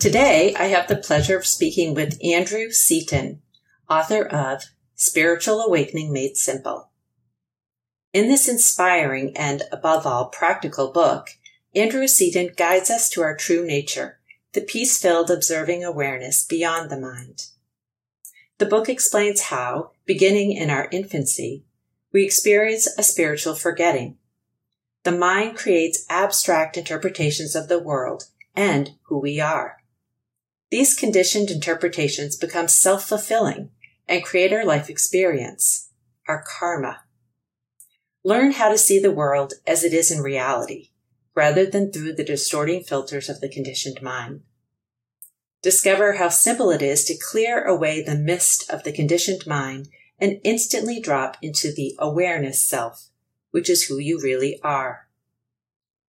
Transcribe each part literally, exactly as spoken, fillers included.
Today, I have the pleasure of speaking with Andrew Seaton, author of Spiritual Awakening Made Simple. In this inspiring and, above all, practical book, Andrew Seaton guides us to our true nature, the peace-filled observing awareness beyond the mind. The book explains how, beginning in our infancy, we experience a spiritual forgetting. The mind creates abstract interpretations of the world and who we are. These conditioned interpretations become self-fulfilling and create our life experience, our karma. Learn how to see the world as it is in reality, rather than through the distorting filters of the conditioned mind. Discover how simple it is to clear away the mist of the conditioned mind and instantly drop into the awareness self, which is who you really are.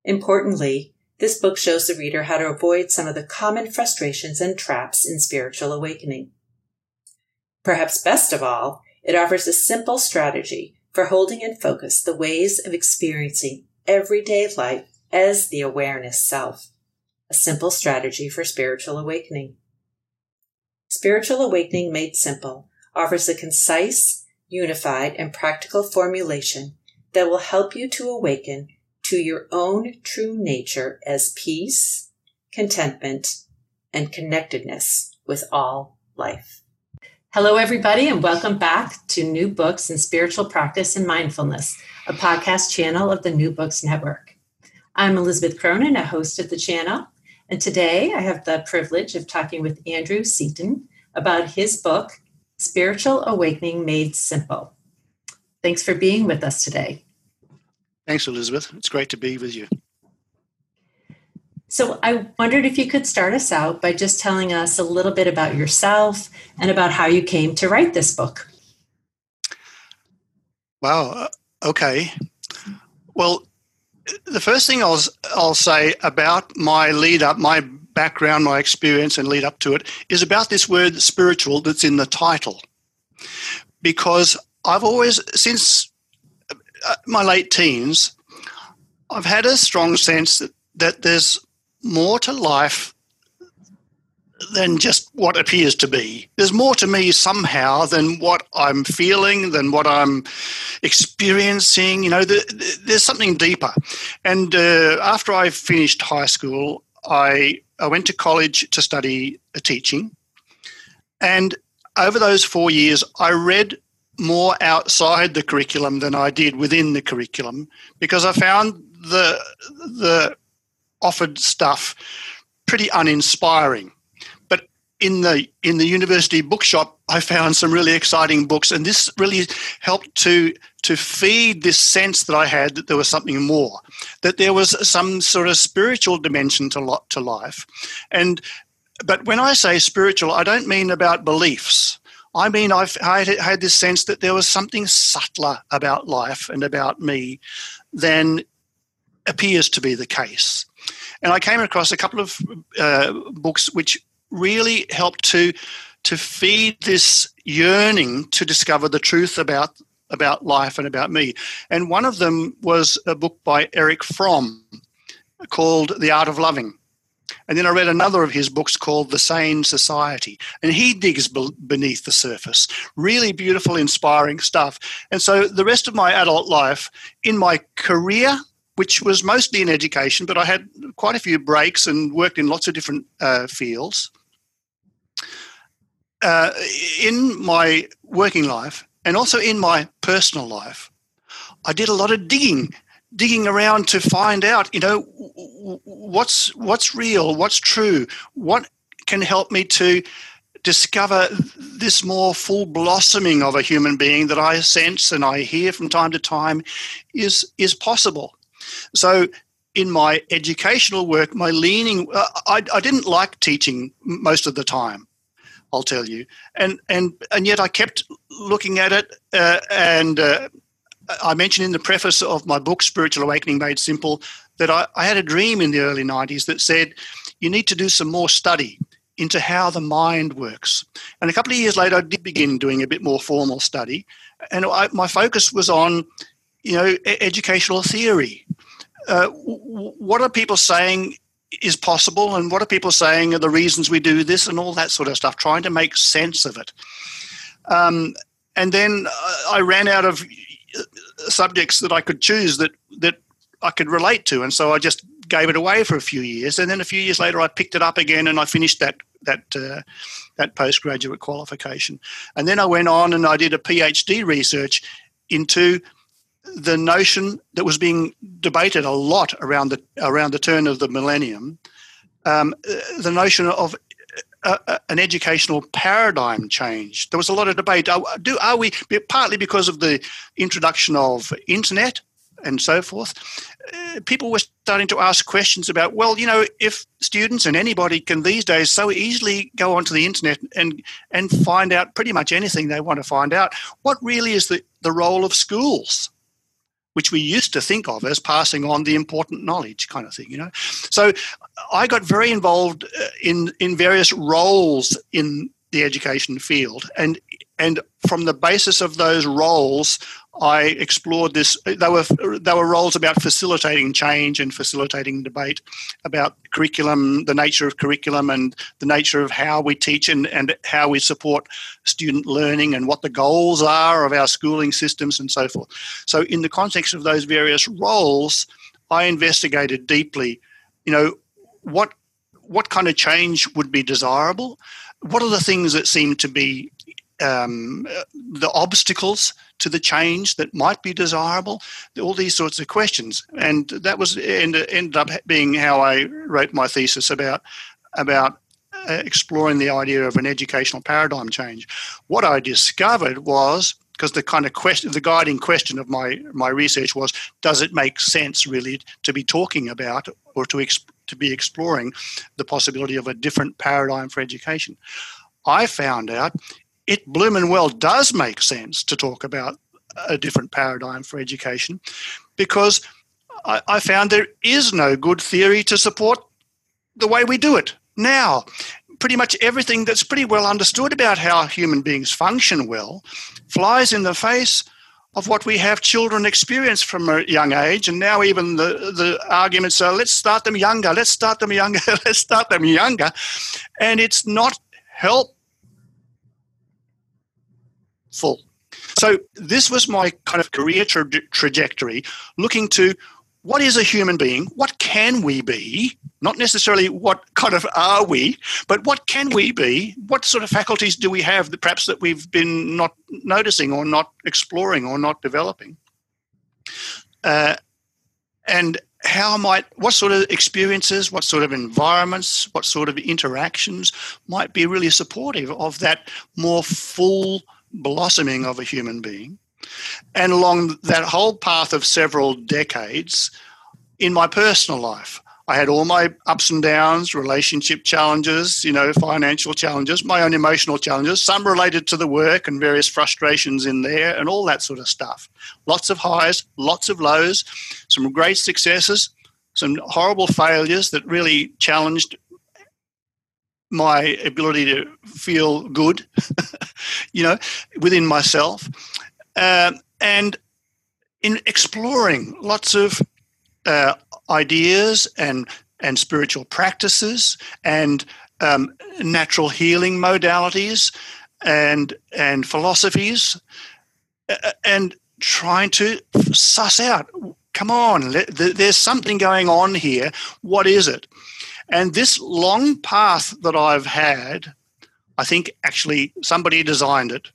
Importantly, this book shows the reader how to avoid some of the common frustrations and traps in spiritual awakening. Perhaps best of all, it offers a simple strategy for holding in focus the ways of experiencing everyday life as the awareness self, a simple strategy for spiritual awakening. Spiritual Awakening Made Simple offers a concise, unified, and practical formulation that will help you to awaken to your own true nature as peace, contentment, and connectedness with all life. Hello, everybody, and welcome back to New Books in Spiritual Practice and Mindfulness, a podcast channel of the New Books Network. I'm Elizabeth Cronin, a host of the channel, and today I have the privilege of talking with Andrew Seaton about his book, Spiritual Awakening Made Simple. Thanks for being with us today. Thanks, Elizabeth. It's great to be with you. So I wondered if you could start us out by just telling us a little bit about yourself and about how you came to write this book. Wow. Okay. Well, the first thing I'll, I'll say about my lead up, my background, my experience and lead up to it is about this word spiritual that's in the title. Because I've always, since my late teens, I've had a strong sense that, that there's more to life than just what appears to be. There's more to me somehow than what I'm feeling, than what I'm experiencing. You know, the, the, there's something deeper. And uh, after I finished high school, I, I went to college to study teaching. And over those four years, I read more outside the curriculum than I did within the curriculum because I found the the offered stuff pretty uninspiring. But in the in the university bookshop, I found some really exciting books, and this really helped to to feed this sense that I had that there was something more, that there was some sort of spiritual dimension to lot to life. And but when I say spiritual, I don't mean about beliefs. I mean, I've, I had this sense that there was something subtler about life and about me than appears to be the case. And I came across a couple of uh, books which really helped to to feed this yearning to discover the truth about about life and about me. And one of them was a book by Erich Fromm called The Art of Loving. And then I read another of his books called The Sane Society. And he digs be- beneath the surface. Really beautiful, inspiring stuff. And so the rest of my adult life, in my career, which was mostly in education, but I had quite a few breaks and worked in lots of different uh, fields. Uh, in my working life and also in my personal life, I did a lot of digging. Digging around to find out, you know, what's what's real, what's true, what can help me to discover this more full blossoming of a human being that I sense and I hear from time to time is is possible. So in my educational work, my leaning, uh, I, I didn't like teaching most of the time, I'll tell you. And and, and yet I kept looking at it uh, and uh, I mentioned in the preface of my book, Spiritual Awakening Made Simple, that I, I had a dream in the early nineties that said, you need to do some more study into how the mind works. And a couple of years later, I did begin doing a bit more formal study. And I, my focus was on, you know, educational theory. Uh, what are people saying is possible, and what are people saying are the reasons we do this, and all that sort of stuff, trying to make sense of it. Um, and then I ran out of subjects that I could choose that that I could relate to, and so I just gave it away for a few years, and then a few years later I picked it up again and I finished that that uh, that postgraduate qualification. And then I went on and I did a PhD research into the notion that was being debated a lot around the around the turn of the millennium, um, the notion of a, a, an educational paradigm change. There was a lot of debate. Are, do are we, partly because of the introduction of internet and so forth, uh, people were starting to ask questions about, well, you know, if students and anybody can these days so easily go onto the internet and and find out pretty much anything they want to find out, what really is the, the role of schools, which we used to think of as passing on the important knowledge kind of thing, you know. So I got very involved in in various roles in the education field. And and from the basis of those roles, I explored this. They were, they were roles about facilitating change and facilitating debate about curriculum, the nature of curriculum and the nature of how we teach and, and how we support student learning and what the goals are of our schooling systems and so forth. So in the context of those various roles, I investigated deeply, you know, what what kind of change would be desirable? What are the things that seem to be um, the obstacles to the change that might be desirable, all these sorts of questions. And that was ended up being how I wrote my thesis about about exploring the idea of an educational paradigm change. What I discovered was, because the kind of question, the guiding question of my my research was, does it make sense really to be talking about or to exp- to be exploring the possibility of a different paradigm for education? I found out it bloomin' well does make sense to talk about a different paradigm for education, because I, I found there is no good theory to support the way we do it now. Pretty much everything that's pretty well understood about how human beings function well flies in the face of what we have children experience from a young age. And now even the, the arguments are, let's start them younger, let's start them younger, let's start them younger. And it's not helpful. Full. So this was my kind of career tra- trajectory, looking to what is a human being, what can we be, not necessarily what kind of are we, but what can we be, what sort of faculties do we have that perhaps that we've been not noticing or not exploring or not developing, uh, and how might, what sort of experiences, what sort of environments, what sort of interactions might be really supportive of that more full blossoming of a human being. And along that whole path of several decades in my personal life, I had all my ups and downs, relationship challenges, you know, financial challenges, my own emotional challenges, some related to the work and various frustrations in there and all that sort of stuff. Lots of highs, lots of lows, some great successes, some horrible failures that really challenged my ability to feel good, you know, within myself, um, and in exploring lots of uh, ideas and and spiritual practices and um, natural healing modalities and and philosophies, uh, and trying to suss out, come on, let, th- there's something going on here. What is it? And this long path that I've had, I think actually somebody designed it,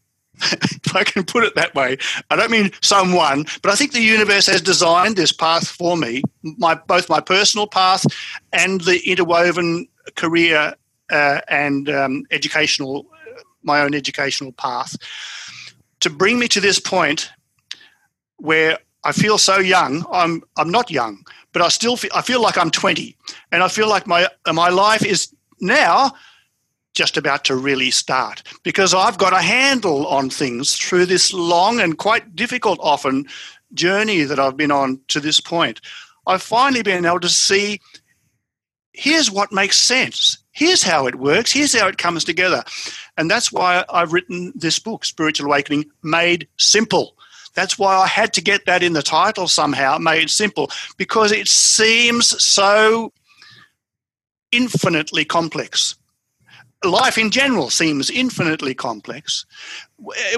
if I can put it that way. I don't mean someone, but I think the universe has designed this path for me, my both my personal path and the interwoven career uh, and um, educational, my own educational path, to bring me to this point where I feel so young. I'm I'm not young, but I still feel, I feel like I'm twenty, and I feel like my my life is now just about to really start, because I've got a handle on things through this long and quite difficult often journey that I've been on to this point. I've finally been able to see, here's what makes sense. Here's how it works. Here's how it comes together. And that's why I've written this book, Spiritual Awakening Made Simple. That's why I had to get that in the title somehow, Made Simple, because it seems so infinitely complex. Life in general seems infinitely complex.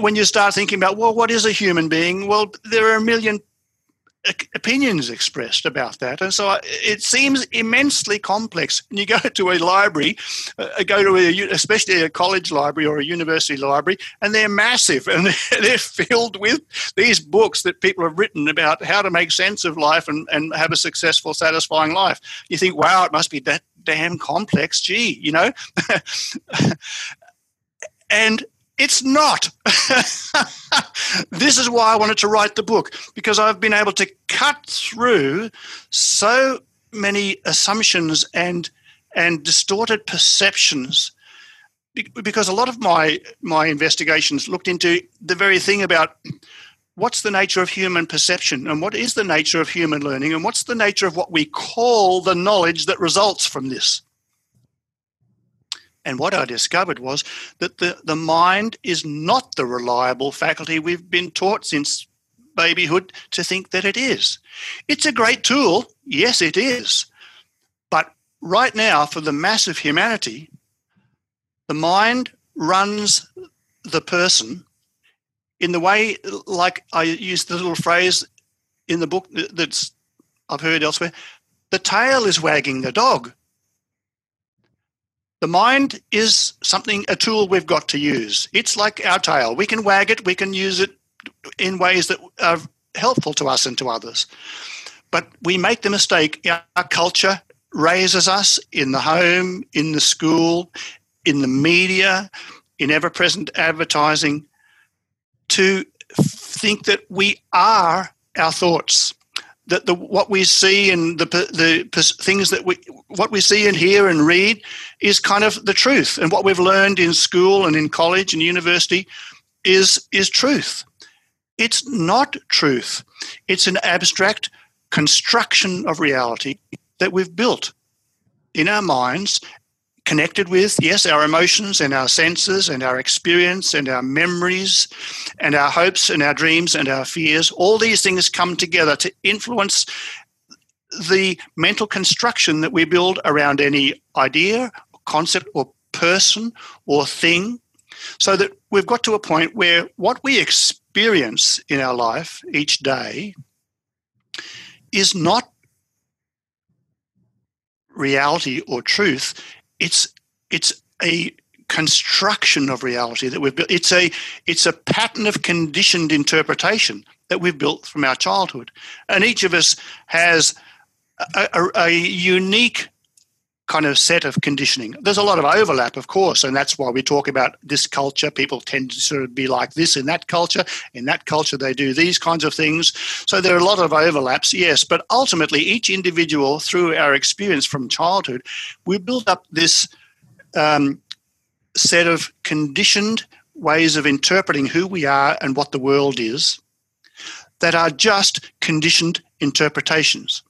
When you start thinking about, well, what is a human being? Well, there are a million opinions expressed about that, and so it seems immensely complex. And you go to a library, uh, go to a, especially a college library or a university library, and they're massive, and they're filled with these books that people have written about how to make sense of life and, and have a successful, satisfying life. You think, wow, it must be that damn complex, gee, you know. And it's not. This is why I wanted to write the book, because I've been able to cut through so many assumptions and and distorted perceptions, because a lot of my, my investigations looked into the very thing about what's the nature of human perception, and what is the nature of human learning, and what's the nature of what we call the knowledge that results from this. And what I discovered was that the, the mind is not the reliable faculty we've been taught since babyhood to think that it is. It's a great tool. Yes, it is. But right now, for the mass of humanity, the mind runs the person in the way, like I used the little phrase in the book that's I've heard elsewhere, the tail is wagging the dog. The mind is something, a tool we've got to use. It's like our tail. We can wag it, we can use it in ways that are helpful to us and to others. But we make the mistake, our culture raises us in the home, in the school, in the media, in ever-present advertising, to think that we are our thoughts. That the what we see and the the things that we what we see and hear and read is kind of the truth, and what we've learned in school and in college and university is is truth. It's not truth. It's an abstract construction of reality that we've built in our minds, connected with, yes, our emotions and our senses and our experience and our memories and our hopes and our dreams and our fears. All these things come together to influence the mental construction that we build around any idea, concept or person or thing, so that we've got to a point where what we experience in our life each day is not reality or truth. It's it's a construction of reality that we've built. It's a it's a pattern of conditioned interpretation that we've built from our childhood, and each of us has a, a, a unique kind of set of conditioning. There's a lot of overlap, of course, and that's why we talk about this culture. People tend to sort of be like this in that culture. In that culture, they do these kinds of things. So there are a lot of overlaps, yes, but ultimately each individual, through our experience from childhood, we build up this um, set of conditioned ways of interpreting who we are and what the world is that are just conditioned interpretations.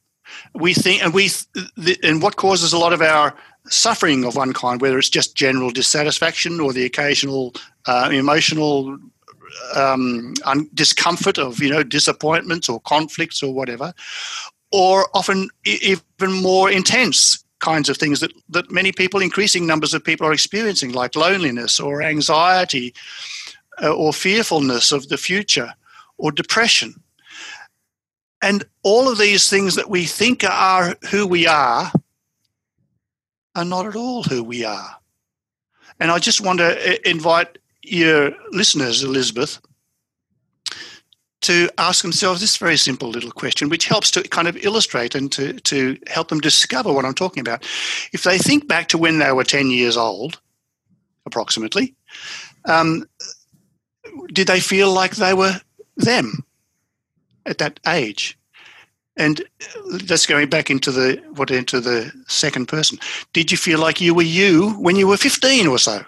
We think, and we, th- and what causes a lot of our suffering of one kind, whether it's just general dissatisfaction or the occasional uh, emotional um, un- discomfort of, you know, disappointments or conflicts or whatever, or often e- even more intense kinds of things that, that many people, increasing numbers of people, are experiencing, like loneliness or anxiety uh, or fearfulness of the future or depression. And all of these things that we think are who we are are not at all who we are. And I just want to invite your listeners, Elizabeth, to ask themselves this very simple little question, which helps to kind of illustrate and to, to help them discover what I'm talking about. If they think back to when they were ten years old, approximately, um, did they feel like they were them? at that age. And that's going back into the what into the second person. Did you feel like you were you when you were fifteen or so?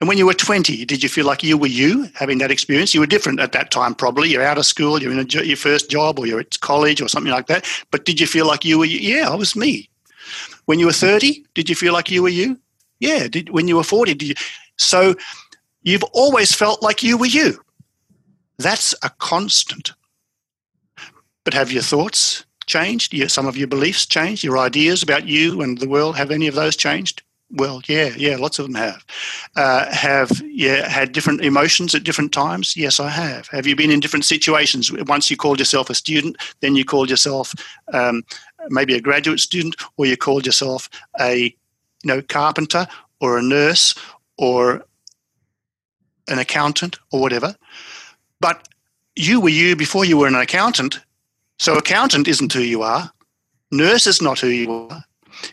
And when you were twenty, did you feel like you were you having that experience? You were different at that time, probably. You're out of school, you're in a, your first job, or you're at college or something like that. But did you feel like you were you? Yeah, I was me. When you were thirty, did you feel like you were you? Yeah. Did, when you were forty, did you? So you've always felt like you were you. That's a constant. But have your thoughts changed? Some of your beliefs changed? Your ideas about you and the world, have any of those changed? Well, yeah, yeah, lots of them have. Uh, have you yeah, had different emotions at different times? Yes, I have. Have you been in different situations? Once you called yourself a student, then you called yourself um, maybe a graduate student, or you called yourself a you know, carpenter or a nurse or an accountant or whatever. But you were you before you were an accountant, so accountant isn't who you are. Nurse is not who you are.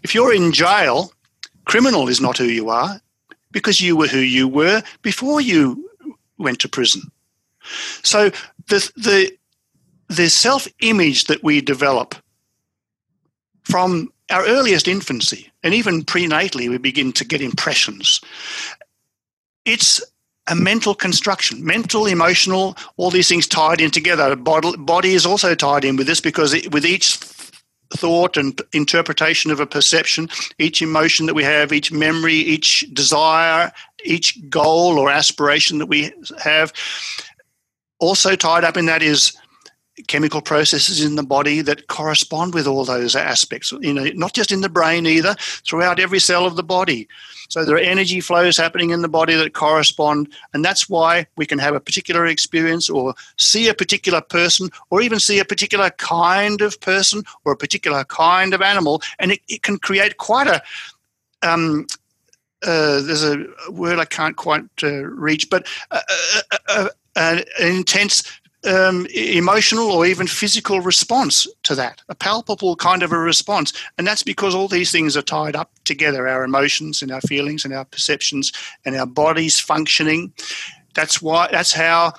If you're in jail, criminal is not who you are, because you were who you were before you went to prison. So the the, the self-image that we develop from our earliest infancy, and even prenatally we begin to get impressions, it's a mental construction, mental, emotional, all these things tied in together. Body is also tied in with this, because it, with each thought and interpretation of a perception, each emotion that we have, each memory, each desire, each goal or aspiration that we have, also tied up in that is chemical processes in the body that correspond with all those aspects, you know, not just in the brain either, throughout every cell of the body. So there are energy flows happening in the body that correspond, and that's why we can have a particular experience or see a particular person or even see a particular kind of person or a particular kind of animal, and it, it can create quite a um, uh, there's a word I can't quite uh, reach, but a, a, a, a, an intense Um, emotional or even physical response to that, a palpable kind of a response. And that's because all these things are tied up together, our emotions and our feelings and our perceptions and our bodies functioning. That's why. That's how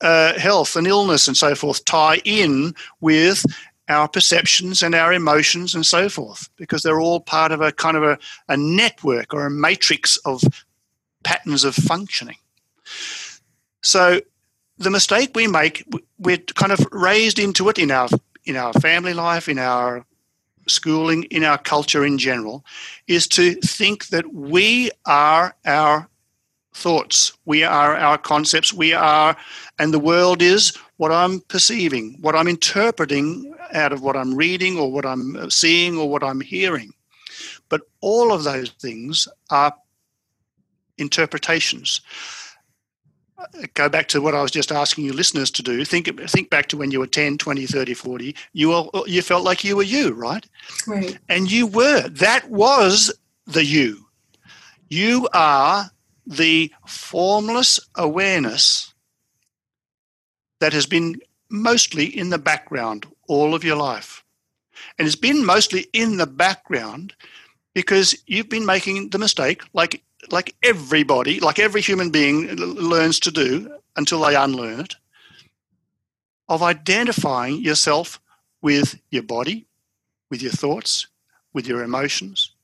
uh, health and illness and so forth tie in with our perceptions and our emotions and so forth, because they're all part of a kind of a, a network or a matrix of patterns of functioning. So the mistake we make, we're kind of raised into it in our in our family life, in our schooling, in our culture in general, is to think that we are our thoughts, we are our concepts, we are, and the world is what I'm perceiving, what I'm interpreting out of what I'm reading or what I'm seeing or what I'm hearing. But all of those things are interpretations. Go back to what I was just asking you listeners to do. Think think back to when you were ten, twenty, thirty, forty. You were, you felt like you were you, right? Right. And you were. That was the you. You are the formless awareness that has been mostly in the background all of your life. And it's been mostly in the background because you've been making the mistake, like Like everybody, like every human being learns to do until they unlearn it, of identifying yourself with your body, with your thoughts, with your emotions,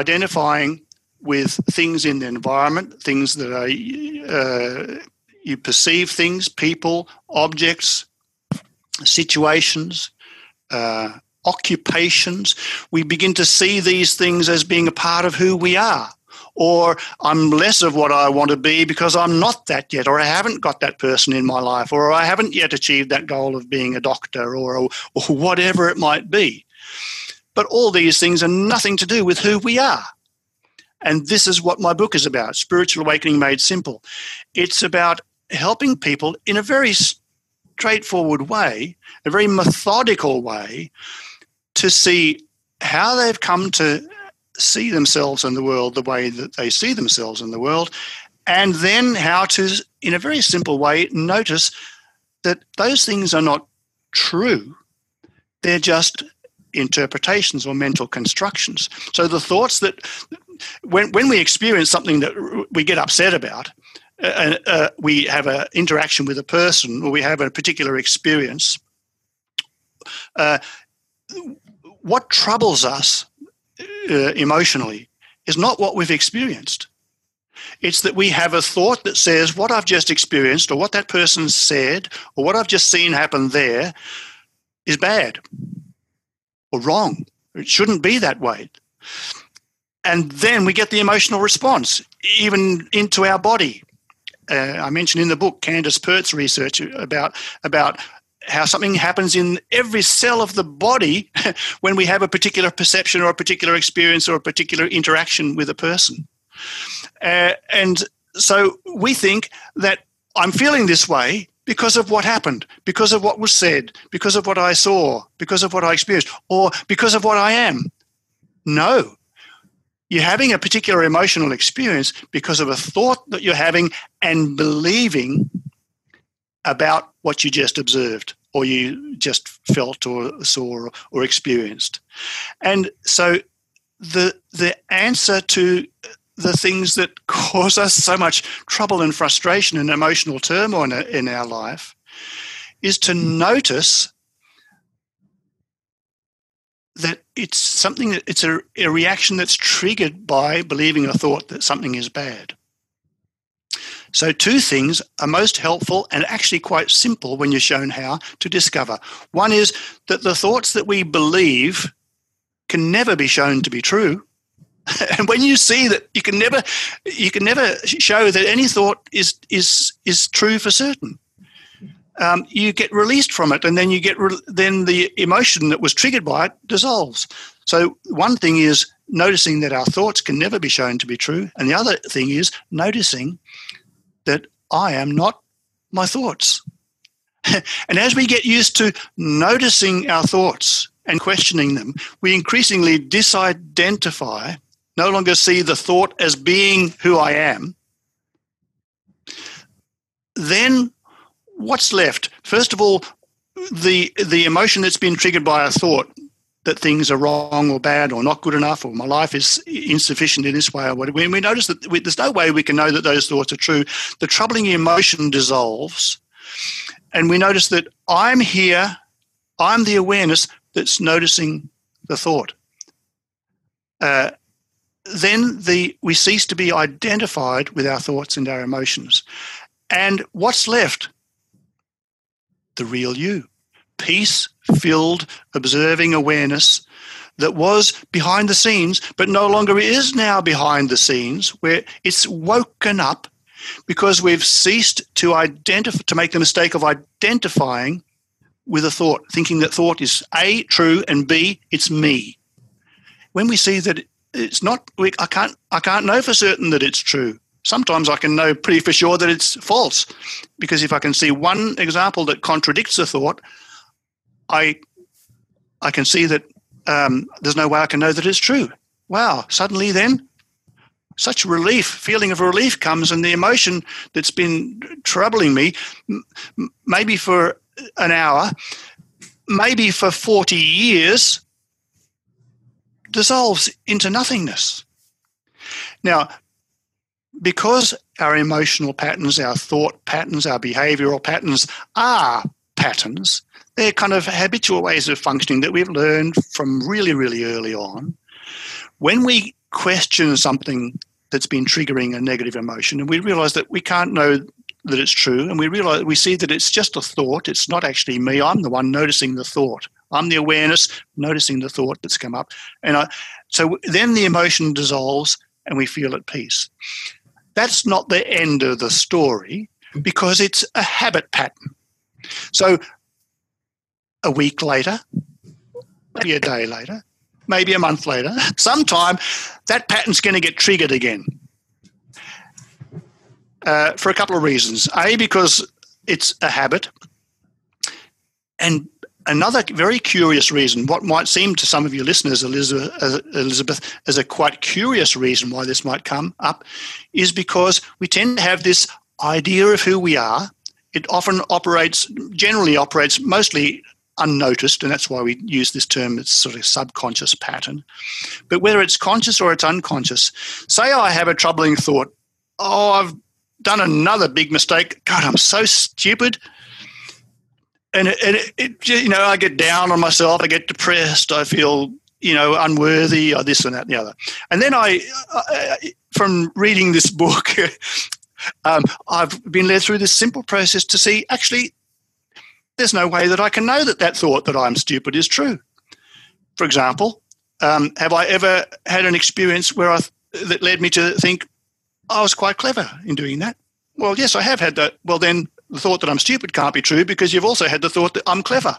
identifying with things in the environment, things that are, uh, you perceive things, people, objects, situations, uh, occupations. We begin to see these things as being a part of who we are. Or I'm less of what I want to be because I'm not that yet, or I haven't got that person in my life, or I haven't yet achieved that goal of being a doctor, or, or whatever it might be. But all these things are nothing to do with who we are. And this is what my book is about, Spiritual Awakening Made Simple. It's about helping people in a very straightforward way, a very methodical way, to see how they've come to see themselves in the world the way that they see themselves in the world, and then how to, in a very simple way, notice that those things are not true. They're just interpretations or mental constructions. So the thoughts that, when when we experience something that we get upset about, uh, uh, we have an interaction with a person, or we have a particular experience uh, what troubles us uh, emotionally is not what we've experienced. It's that we have a thought that says what I've just experienced or what that person said or what I've just seen happen there is bad or wrong. It shouldn't be that way. And then we get the emotional response, even into our body. Uh, I mentioned in the book Candace Pert's research about, about how something happens in every cell of the body when we have a particular perception or a particular experience or a particular interaction with a person. Uh, and so we think that I'm feeling this way because of what happened, because of what was said, because of what I saw, because of what I experienced, or because of what I am. No. You're having a particular emotional experience because of a thought that you're having and believing about what you just observed or you just felt or saw or experienced. And so the the answer to the things that cause us so much trouble and frustration and emotional turmoil in our life is to notice that it's something, it's a, a reaction that's triggered by believing a thought that something is bad. So two things are most helpful and actually quite simple when you're shown how to discover. One is that the thoughts that we believe can never be shown to be true. And when you see that you can never, you can never show that any thought is is is true for certain, um, you get released from it, and then you get re- then the emotion that was triggered by it dissolves. So one thing is noticing that our thoughts can never be shown to be true, and the other thing is noticing that I am not my thoughts. And as we get used to noticing our thoughts and questioning them, we increasingly disidentify. No longer see the thought as being who I am, then what's left? First of all, the the emotion that's been triggered by a thought that things are wrong or bad or not good enough or my life is insufficient in this way or whatever. When we notice that we, there's no way we can know that those thoughts are true, the troubling emotion dissolves and we notice that I'm here, I'm the awareness that's noticing the thought. Uh, then the we cease to be identified with our thoughts and our emotions. And what's left? The real you. Peace-filled, observing awareness that was behind the scenes, but no longer is now behind the scenes, where it's woken up because we've ceased to identif- to make the mistake of identifying with a thought, thinking that thought is A, true, and B, it's me. When we see that it's not, we, I can't I can't know for certain that it's true. Sometimes I can know pretty for sure that it's false, because if I can see one example that contradicts a thought, I I can see that um, there's no way I can know that it's true. Wow, suddenly then, such relief, feeling of relief comes, and the emotion that's been troubling me, m- maybe for an hour, maybe for forty years, dissolves into nothingness. Now, because our emotional patterns, our thought patterns, our behavioral patterns are patterns, they're kind of habitual ways of functioning that we've learned from really, really early on. When we question something that's been triggering a negative emotion and we realize that we can't know that it's true and we realize we see that it's just a thought, it's not actually me, I'm the one noticing the thought. I'm the awareness, noticing the thought that's come up. And I, so then the emotion dissolves and we feel at peace. That's not the end of the story because it's a habit pattern. So a week later, maybe a day later, maybe a month later, sometime that pattern's going to get triggered again uh, for a couple of reasons. A, because it's a habit, and another very curious reason, what might seem to some of your listeners, Elizabeth, as a quite curious reason why this might come up, is because we tend to have this idea of who we are. It often operates, generally operates mostly unnoticed, and that's why we use this term, it's sort of subconscious pattern. But whether it's conscious or it's unconscious, say I have a troubling thought, oh, I've done another big mistake, God, I'm so stupid. And it, and it, it, you know, I get down on myself. I get depressed. I feel, you know, unworthy, or this and that and the other. And then I, I from reading this book, um, I've been led through this simple process to see, actually, there's no way that I can know that that thought that I'm stupid is true. For example, um, have I ever had an experience where I th- that led me to think I was quite clever in doing that? Well, yes, I have had that. Well, then, the thought that I'm stupid can't be true because you've also had the thought that I'm clever.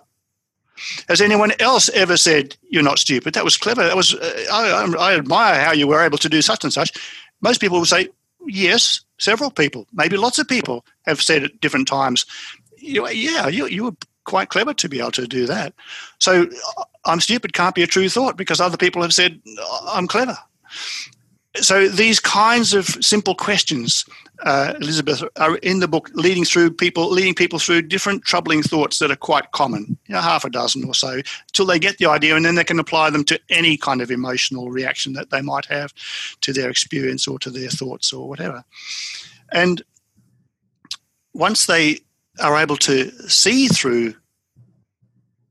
Has anyone else ever said you're not stupid? That was clever. That was uh, I, I admire how you were able to do such and such. Most people will say yes. Several people, maybe lots of people, have said at different times, you, yeah, you, you were quite clever to be able to do that. So I'm stupid can't be a true thought because other people have said I'm clever. So these kinds of simple questions, uh, Elizabeth, are in the book, leading through people, leading people through different troubling thoughts that are quite common, you know, half a dozen or so, till they get the idea, and then they can apply them to any kind of emotional reaction that they might have to their experience or to their thoughts or whatever. And once they are able to see through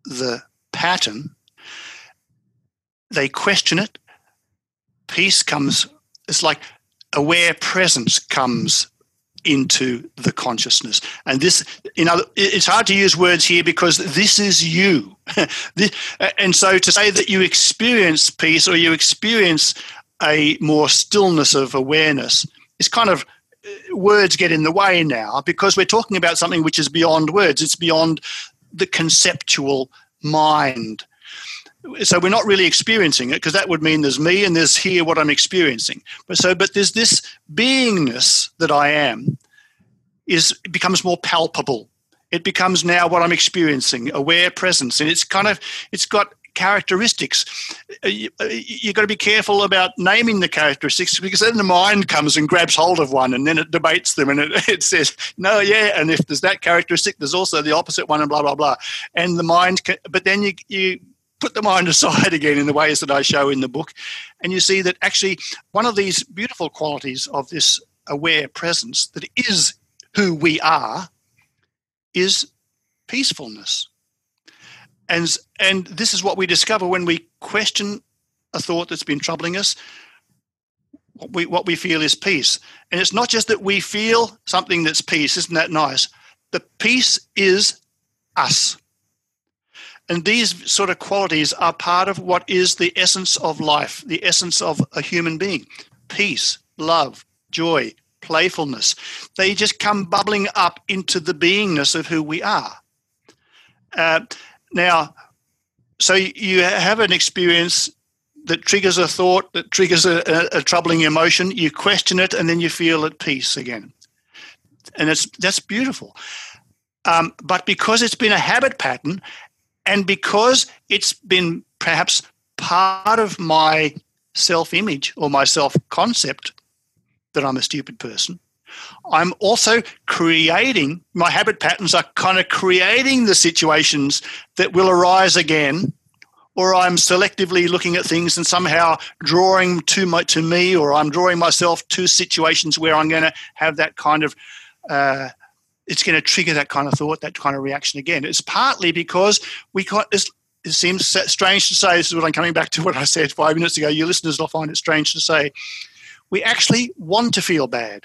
the pattern, they question it. Peace comes, it's like aware presence comes into the consciousness. And this, you know, it's hard to use words here because this is you. this, and so to say that you experience peace or you experience a more stillness of awareness is kind of, words get in the way now because we're talking about something which is beyond words. It's beyond the conceptual mind. So we're not really experiencing it because that would mean there's me and there's here what I'm experiencing. But so, but there's this beingness that I am is it becomes more palpable. It becomes now what I'm experiencing, aware presence, and it's kind of it's got characteristics. You, you've got to be careful about naming the characteristics because then the mind comes and grabs hold of one and then it debates them and it, it says no, yeah, and if there's that characteristic, there's also the opposite one and blah blah blah. And the mind, can, but then you you. Put the mind aside again in the ways that I show in the book, and you see that actually one of these beautiful qualities of this aware presence that is who we are is peacefulness. And and this is what we discover when we question a thought that's been troubling us. What we what we feel is peace. And it's not just that we feel something that's peace, isn't that nice? The peace is us. And these sort of qualities are part of what is the essence of life, the essence of a human being. Peace, love, joy, playfulness. They just come bubbling up into the beingness of who we are. Uh, now, so you have an experience that triggers a thought, that triggers a, a, a troubling emotion. You question it, and then you feel at peace again. And it's, that's beautiful. Um, but because it's been a habit pattern, and because it's been perhaps part of my self-image or my self-concept that I'm a stupid person, I'm also creating, my habit patterns are kind of creating the situations that will arise again, or I'm selectively looking at things and somehow drawing to my, to me, or I'm drawing myself to situations where I'm going to have that kind of uh it's going to trigger that kind of thought, that kind of reaction again. It's partly because we can't, it seems strange to say, this is what I'm coming back to what I said five minutes ago, your listeners will find it strange to say, we actually want to feel bad.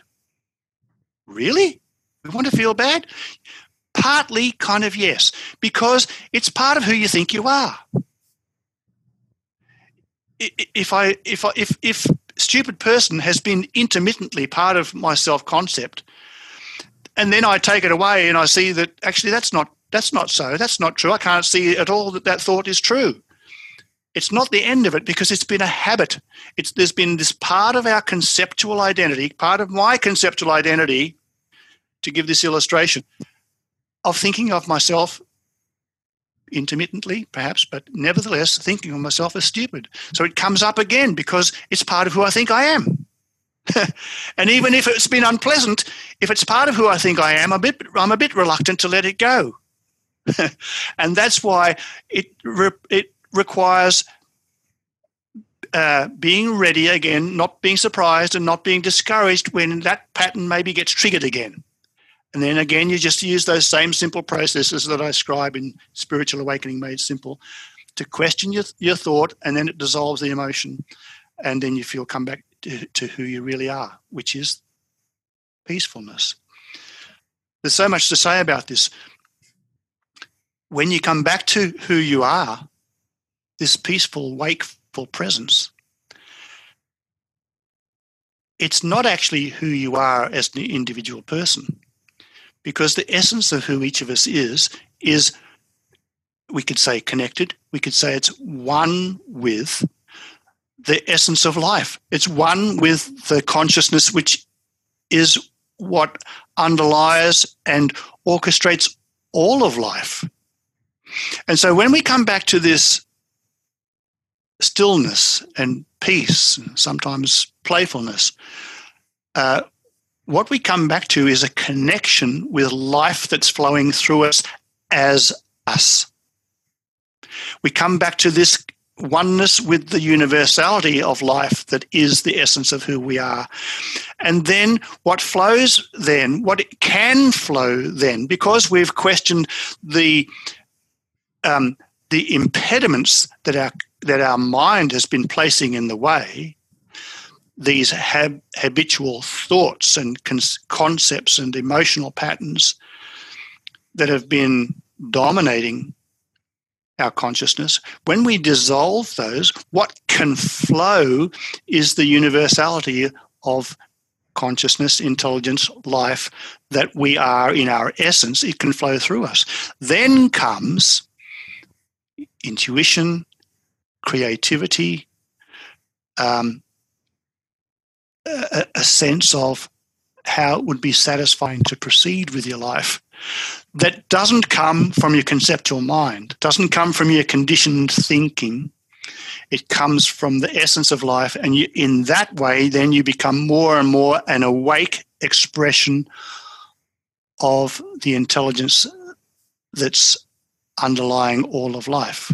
Really? We want to feel bad? Partly kind of yes, because it's part of who you think you are. If I, if I, if, if stupid person has been intermittently part of my self-concept, and then I take it away and I see that actually that's not that's not so. That's not true. I can't see at all that that thought is true. It's not the end of it because it's been a habit. It's there's been this part of our conceptual identity, part of my conceptual identity, to give this illustration, of thinking of myself intermittently perhaps, but nevertheless thinking of myself as stupid. So it comes up again because it's part of who I think I am. And even if it's been unpleasant, if it's part of who I think I am, I'm a bit, I'm a bit reluctant to let it go. And that's why it re- it requires uh, being ready again, not being surprised and not being discouraged when that pattern maybe gets triggered again. And then again, you just use those same simple processes that I describe in Spiritual Awakening Made Simple to question your, your thought, and then it dissolves the emotion, and then you feel come back to, to who you really are, which is peacefulness. There's so much to say about this. When you come back to who you are, this peaceful, wakeful presence, it's not actually who you are as an individual person, because the essence of who each of us is, is, we could say, connected. We could say it's one with the essence of life. It's one with the consciousness, which is what underlies and orchestrates all of life. And so when we come back to this stillness and peace, and sometimes playfulness, uh, what we come back to is a connection with life that's flowing through us as us. We come back to this oneness with the universality of life that is the essence of who we are. And then what flows then, what can flow then, because we've questioned the um, the impediments that our that our mind has been placing in the way, these hab- habitual thoughts and con- concepts and emotional patterns that have been dominating our consciousness, when we dissolve those, what can flow is the universality of consciousness, intelligence, life that we are in our essence. It can flow through us. Then comes intuition, creativity, um, a, a sense of how it would be satisfying to proceed with your life. That doesn't come from your conceptual mind, doesn't come from your conditioned thinking. It comes from the essence of life, and you, in that way, then you become more and more an awake expression of the intelligence that's underlying all of life.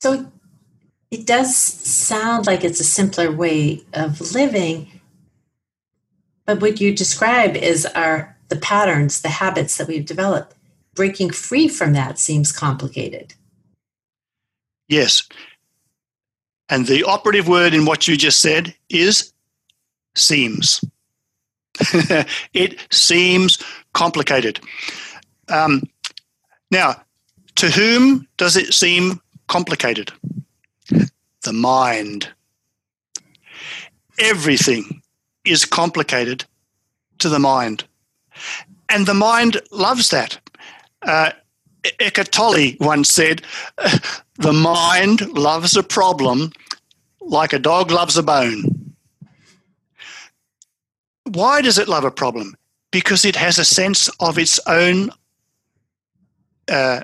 So it does sound like it's a simpler way of living, but what you describe is our the patterns, the habits that we've developed. Breaking free from that seems complicated. Yes. And the operative word in what you just said is seems. It seems complicated. Um, now, to whom does it seem complicated? The mind. Everything is complicated to the mind. And the mind loves that. Uh, Eckhart Tolle once said, the mind loves a problem like a dog loves a bone. Why does it love a problem? Because it has a sense of its own uh,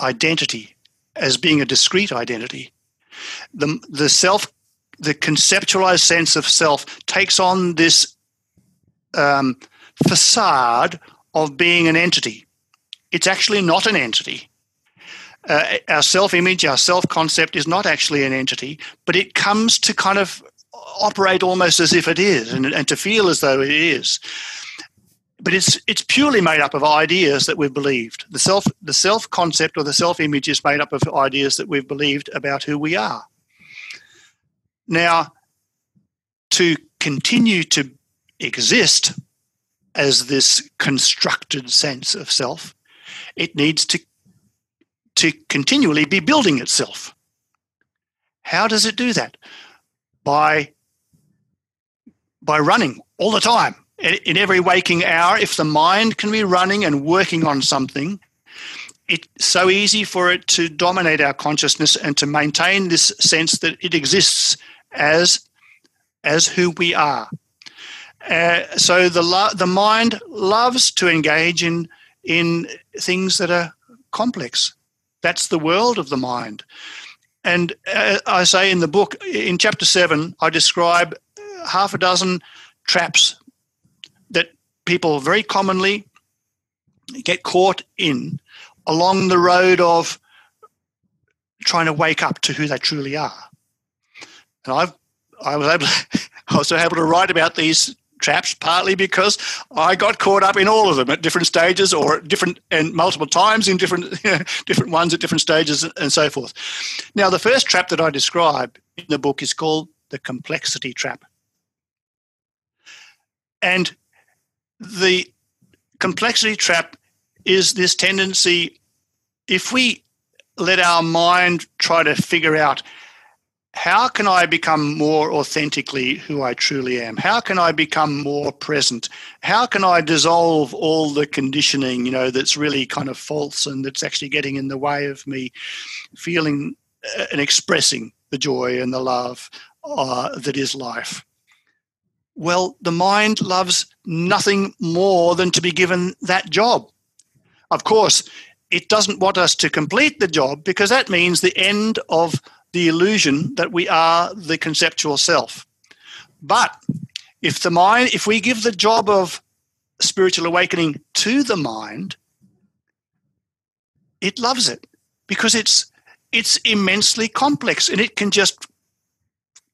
identity as being a discrete identity. The the self, the conceptualized sense of self takes on this um, facade of being an entity. It's actually not an entity. Uh, our self-image, our self-concept is not actually an entity, but it comes to kind of operate almost as if it is and, and to feel as though it is. But it's it's purely made up of ideas that we've believed. The self the self concept or the self image is made up of ideas that we've believed about who we are. Now, to continue to exist as this constructed sense of self, it needs to to continually be building itself. How does it do that? By by running all the time. In every waking hour, if the mind can be running and working on something, it's so easy for it to dominate our consciousness and to maintain this sense that it exists as as who we are. Uh, so the lo- the mind loves to engage in in things that are complex. That's the world of the mind. And uh, I say in the book, in chapter seven, I describe half a dozen traps that people very commonly get caught in along the road of trying to wake up to who they truly are. And I've I was able to, I was able to write about these traps partly because I got caught up in all of them at different stages or at different and multiple times in different you know, different ones at different stages and so forth. Now, the first trap that I describe in the book is called the complexity trap. And the complexity trap is this tendency, if we let our mind try to figure out, how can I become more authentically who I truly am? How can I become more present? How can I dissolve all the conditioning, you know, that's really kind of false and that's actually getting in the way of me feeling and expressing the joy and the love uh, that is life? Well, the mind loves nothing more than to be given that job. Of course, it doesn't want us to complete the job because that means the end of the illusion that we are the conceptual self. But if the mind, if we give the job of spiritual awakening to the mind, it loves it because it's it's immensely complex and it can just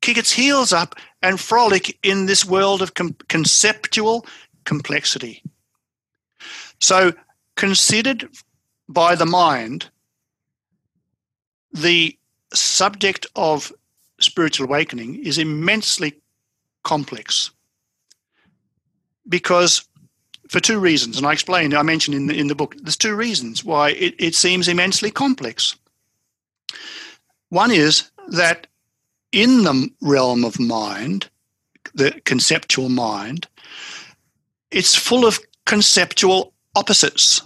kick its heels up and frolic in this world of com- conceptual complexity. So considered by the mind, the subject of spiritual awakening is immensely complex because for two reasons, and I explained, I mentioned in the, in the book, there's two reasons why it, it seems immensely complex. One is that in the realm of mind, the conceptual mind, it's full of conceptual opposites.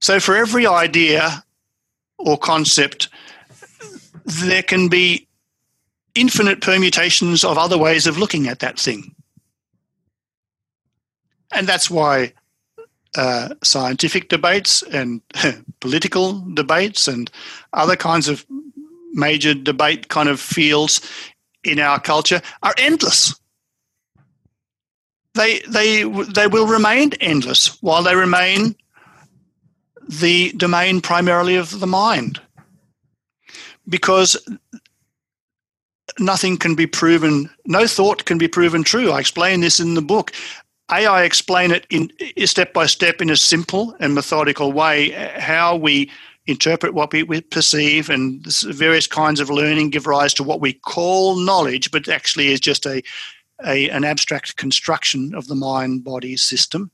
So for every idea or concept, there can be infinite permutations of other ways of looking at that thing. And that's why uh, scientific debates and political debates and other kinds of major debate kind of fields in our culture are endless. They, they, they will remain endless while they remain the domain primarily of the mind, because nothing can be proven, no thought can be proven true. I explain this in the book. A, I explain it in step by step in a simple and methodical way, how we interpret what we, we perceive, and various kinds of learning give rise to what we call knowledge, but actually is just a, a an abstract construction of the mind-body system.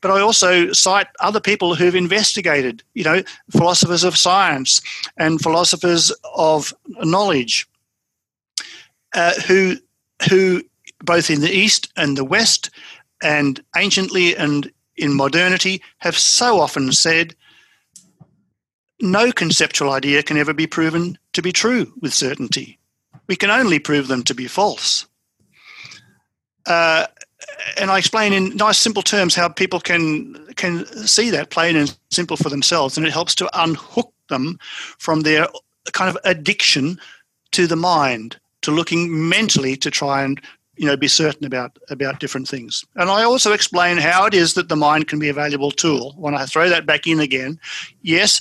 But I also cite other people who've investigated, you know, philosophers of science and philosophers of knowledge uh, who, who both in the East and the West and anciently and in modernity have so often said no conceptual idea can ever be proven to be true with certainty. We can only prove them to be false. Uh, And I explain in nice, simple terms how people can can see that plain and simple for themselves, and it helps to unhook them from their kind of addiction to the mind, to looking mentally to try and you know be certain about about different things. And I also explain how it is that the mind can be a valuable tool. When I throw that back in again, yes,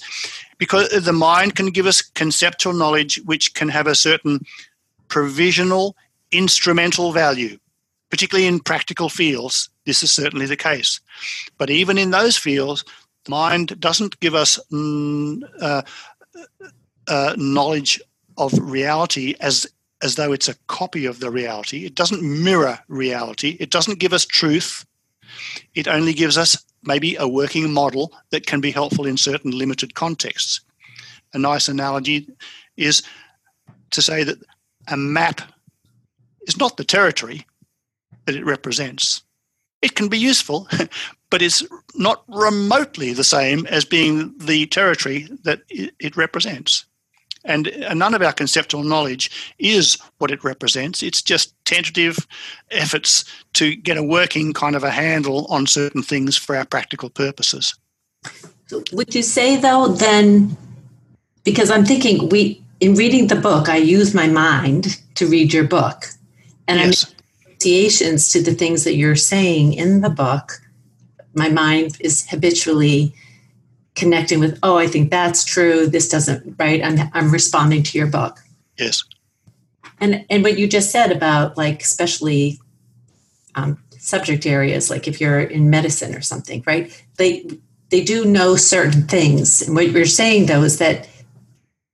because the mind can give us conceptual knowledge, which can have a certain provisional, instrumental value. Particularly in practical fields, this is certainly the case. But even in those fields, the mind doesn't give us mm, uh, uh, knowledge of reality as, as though it's a copy of the reality. It doesn't mirror reality. It doesn't give us truth. It only gives us maybe a working model that can be helpful in certain limited contexts. A nice analogy is to say that a map is not the territory that it represents. It can be useful, but it's not remotely the same as being the territory that it represents. And, and none of our conceptual knowledge is what it represents. It's just tentative efforts to get a working kind of a handle on certain things for our practical purposes. Would you say, though, then, because I'm thinking we in reading the book, I use my mind to read your book. And yes. I make associations to the things that you're saying in the book. My mind is habitually connecting with, oh, I think that's true. This doesn't, right? I'm I'm responding to your book. Yes. And and what you just said about, like, especially um, subject areas, like if you're in medicine or something, right? They they do know certain things. And what you're saying, though, is that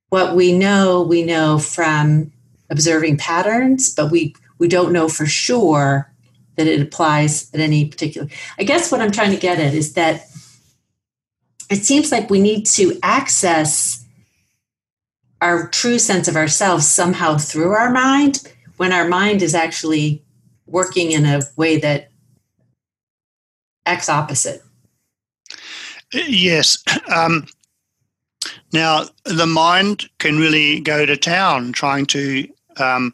what we know, we know from observing patterns, but we, we don't know for sure that it applies at any particular. I guess what I'm trying to get at is that it seems like we need to access our true sense of ourselves somehow through our mind, when our mind is actually working in a way that acts opposite. Yes. Um, now, the mind can really go to town trying to um,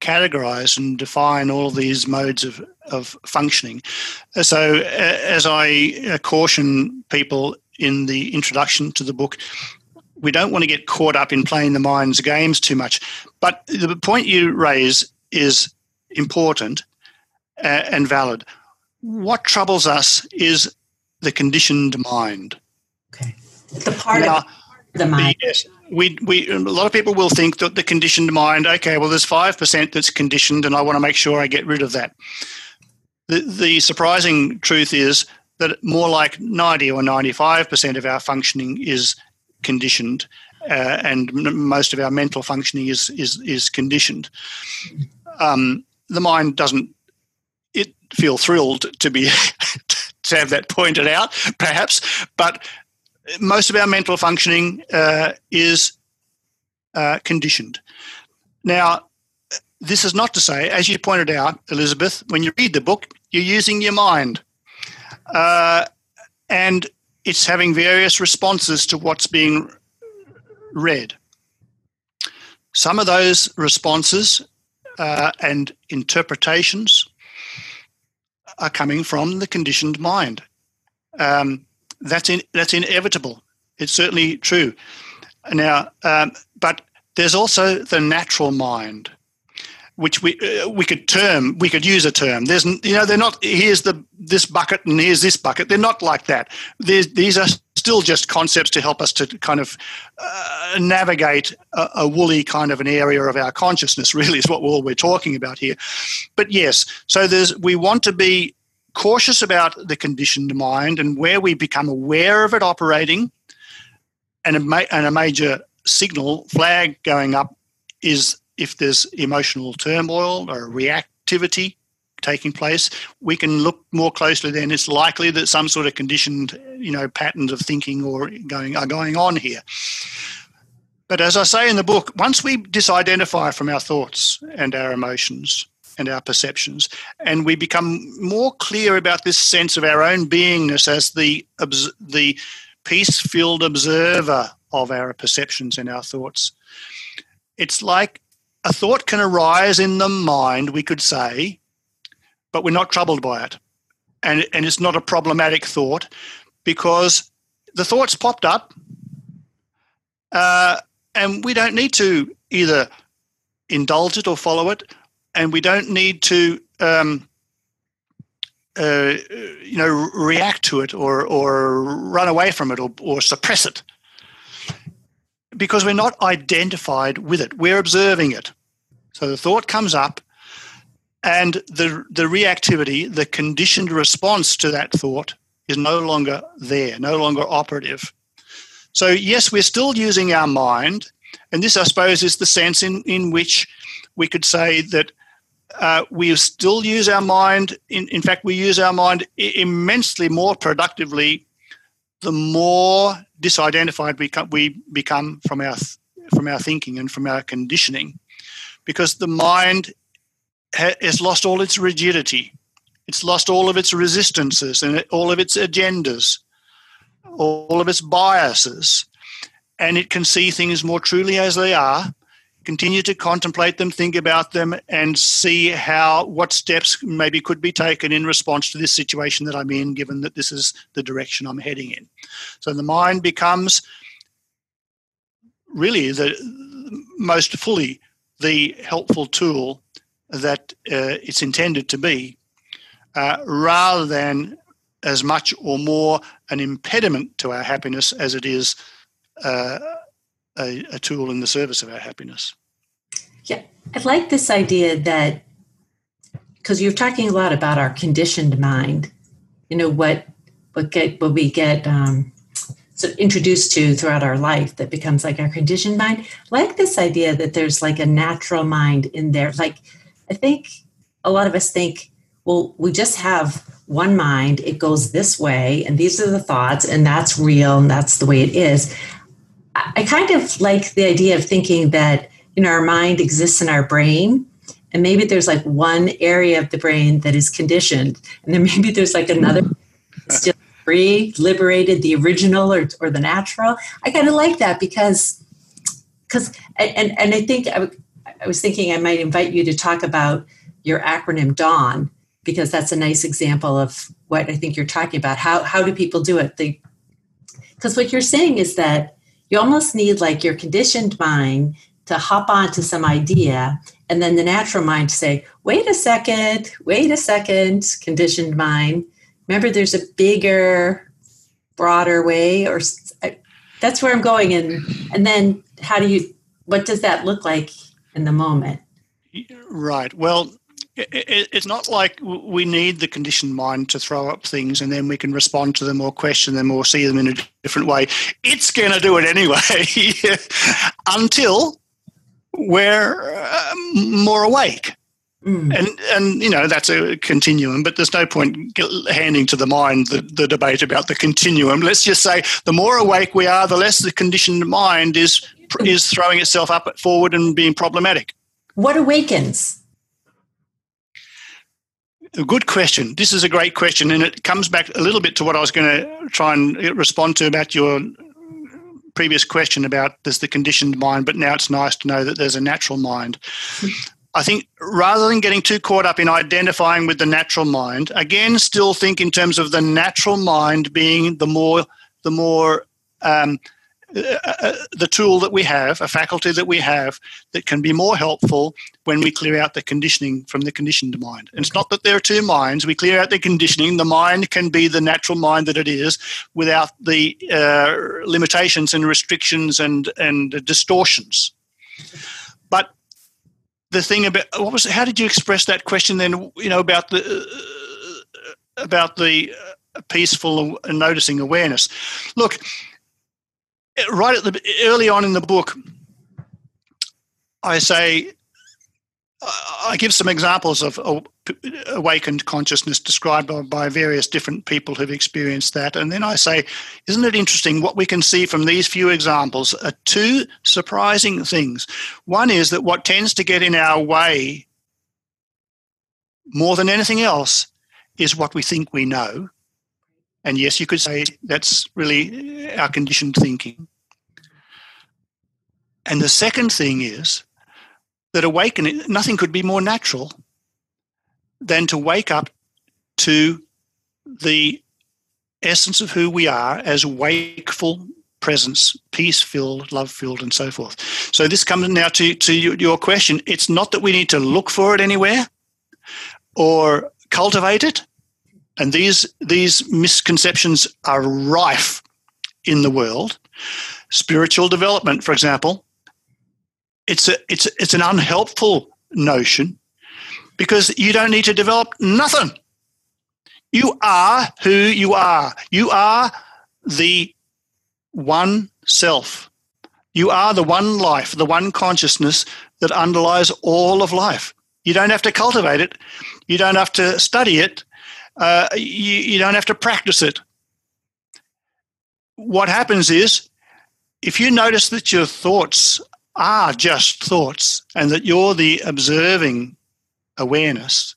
categorize and define all of these modes of, of functioning. So as I caution people in the introduction to the book, we don't want to get caught up in playing the mind's games too much. But the point you raise is important and valid. What troubles us is the conditioned mind. Okay. The part now, of the mind. Yes, we, we, a lot of people will think that the conditioned mind, okay, well, there's five percent that's conditioned and I want to make sure I get rid of that. The, the surprising truth is that more like ninety or ninety-five percent of our functioning is conditioned, uh, and m- most of our mental functioning is is is conditioned. Um, the mind doesn't it feel thrilled to be to have that pointed out, perhaps, but most of our mental functioning uh, is uh, conditioned. Now, this is not to say, as you pointed out, Elizabeth, when you read the book, you're using your mind, uh, and it's having various responses to what's being read. Some of those responses uh, and interpretations are coming from the conditioned mind. Um, that's in, that's inevitable. It's certainly true. Now, um, but there's also the natural mind, which we uh, we could term, we could use a term. There's, you know, they're not, here's the this bucket and here's this bucket. They're not like that. There's, these are still just concepts to help us to kind of uh, navigate a, a woolly kind of an area of our consciousness, really, is what all we're talking about here. But yes, so there's, we want to be cautious about the conditioned mind and where we become aware of it operating, and a, ma- and a major signal flag going up is if there's emotional turmoil or reactivity taking place, we can look more closely then. It's likely that some sort of conditioned, you know, patterns of thinking or going are going on here. But as I say in the book, once we disidentify from our thoughts and our emotions and our perceptions, and we become more clear about this sense of our own beingness as the the peace-filled observer of our perceptions and our thoughts, it's like a thought can arise in the mind, we could say, but we're not troubled by it. And, and it's not a problematic thought, because the thought's popped up, uh, and we don't need to either indulge it or follow it, and we don't need to um, uh, you know, react to it or, or run away from it or, or suppress it, because we're not identified with it. We're observing it. So the thought comes up, and the the reactivity, the conditioned response to that thought is no longer there, no longer operative. So yes, we're still using our mind, and this, I suppose, is the sense in, in which we could say that uh, we still use our mind. In, in fact, we use our mind immensely more productively the more disidentified we we become from our from our thinking and from our conditioning, because the mind has lost all its rigidity, it's lost all of its resistances and all of its agendas, all of its biases, and it can see things more truly as they are, continue to contemplate them, think about them, and see how what steps maybe could be taken in response to this situation that I'm in, given that this is the direction I'm heading in. So the mind becomes really the most fully the helpful tool that uh, it's intended to be, uh, rather than as much or more an impediment to our happiness as it is uh, a, a tool in the service of our happiness. Yeah, I like this idea that, because you're talking a lot about our conditioned mind, you know, what what get what we get um, sort of introduced to throughout our life that becomes like our conditioned mind. I like this idea that there's like a natural mind in there. Like, I think a lot of us think, well, we just have one mind, it goes this way, and these are the thoughts, and that's real, and that's the way it is. I kind of like the idea of thinking that, you know, our mind exists in our brain, and maybe there's like one area of the brain that is conditioned, and then maybe there's like another still free, liberated, the original or, or the natural. I kind of like that because, because, and, and I think I, I was thinking I might invite you to talk about your acronym DAWN, because that's a nice example of what I think you're talking about. How how do people do it? Because what you're saying is that you almost need like your conditioned mind to hop onto some idea, and then the natural mind to say, wait a second, wait a second, conditioned mind. Remember, there's a bigger, broader way, or I, that's where I'm going. And, and then how do you, what does that look like in the moment? Right. Well, it's not like we need the conditioned mind to throw up things and then we can respond to them or question them or see them in a different way. It's going to do it anyway until we're more awake. Mm. And, and you know, that's a continuum, but there's no point handing to the mind the, the debate about the continuum. Let's just say the more awake we are, the less the conditioned mind is is throwing itself up forward and being problematic. What awakens? A good question. This is a great question, and it comes back a little bit to what I was going to try and respond to about your previous question about there's the conditioned mind, but now it's nice to know that there's a natural mind. I think rather than getting too caught up in identifying with the natural mind, again, still think in terms of the natural mind being the more the more um, uh, the tool that we have, a faculty that we have that can be more helpful when we clear out the conditioning from the conditioned mind. And it's not that there are two minds. We clear out the conditioning. The mind can be the natural mind that it is without the uh, limitations and restrictions and, and distortions. But the thing about what was how did you express that question then? You know, about the uh, about the uh, peaceful and noticing awareness. Look, right at the early on in the book, I say I give some examples of awakened consciousness described by various different people who've experienced that, and then I say, isn't it interesting what we can see from these few examples are two surprising things. One is that what tends to get in our way more than anything else is what we think we know, and yes, you could say that's really our conditioned thinking. And the second thing is that awakening, nothing could be more natural than to wake up to the essence of who we are as wakeful presence, peace-filled, love-filled, and so forth. So this comes now to, to your question. It's not that we need to look for it anywhere or cultivate it, and these, these misconceptions are rife in the world. Spiritual development, for example, It's a, it's it's an unhelpful notion because you don't need to develop nothing. You are who you are. You are the one self. You are the one life, the one consciousness that underlies all of life. You don't have to cultivate it. You don't have to study it. Uh, you, you don't have to practice it. What happens is if you notice that your thoughts are just thoughts and that you're the observing awareness,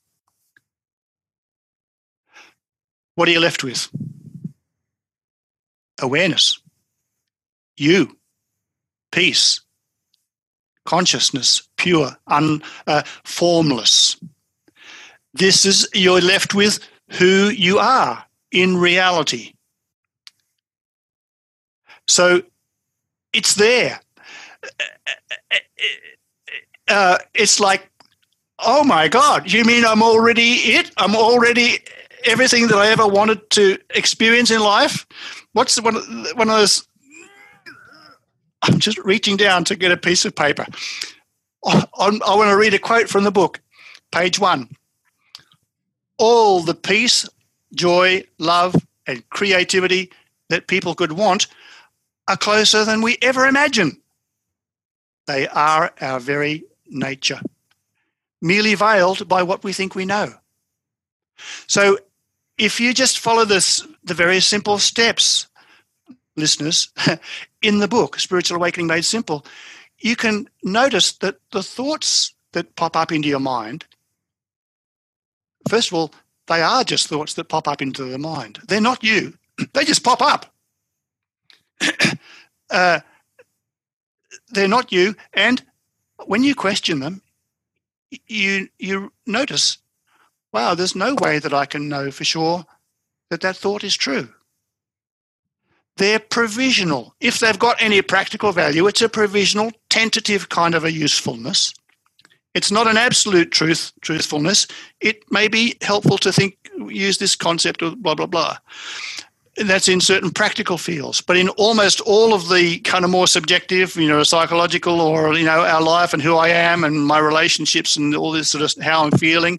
what are you left with? Awareness. You. peace, consciousness, pure, un, uh, formless. This is, you're left with who you are in reality. So it's there. Uh, it's like, oh my God, you mean I'm already it? I'm already everything that I ever wanted to experience in life? What's one one of those? I'm just reaching down to get a piece of paper. I, I want to read a quote from the book, page one. All the peace, joy, love, and creativity that people could want are closer than we ever imagined. They are our very nature, merely veiled by what we think we know. So if you just follow this, the very simple steps, listeners, in the book, Spiritual Awakening Made Simple, you can notice that the thoughts that pop up into your mind, first of all, they are just thoughts that pop up into the mind. They're not you. They just pop up. uh, they're not you. And when you question them, you you notice, wow, there's no way that I can know for sure that that thought is true. They're provisional. If they've got any practical value, it's a provisional, tentative kind of a usefulness. It's not an absolute truth, truthfulness. It may be helpful to think, use this concept of blah, blah, blah. And that's in certain practical fields. But in almost all of the kind of more subjective, you know, psychological or, you know, our life and who I am and my relationships and all this sort of how I'm feeling,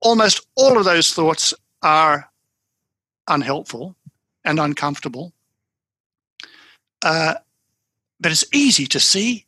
almost all of those thoughts are unhelpful and uncomfortable. Uh, but it's easy to see.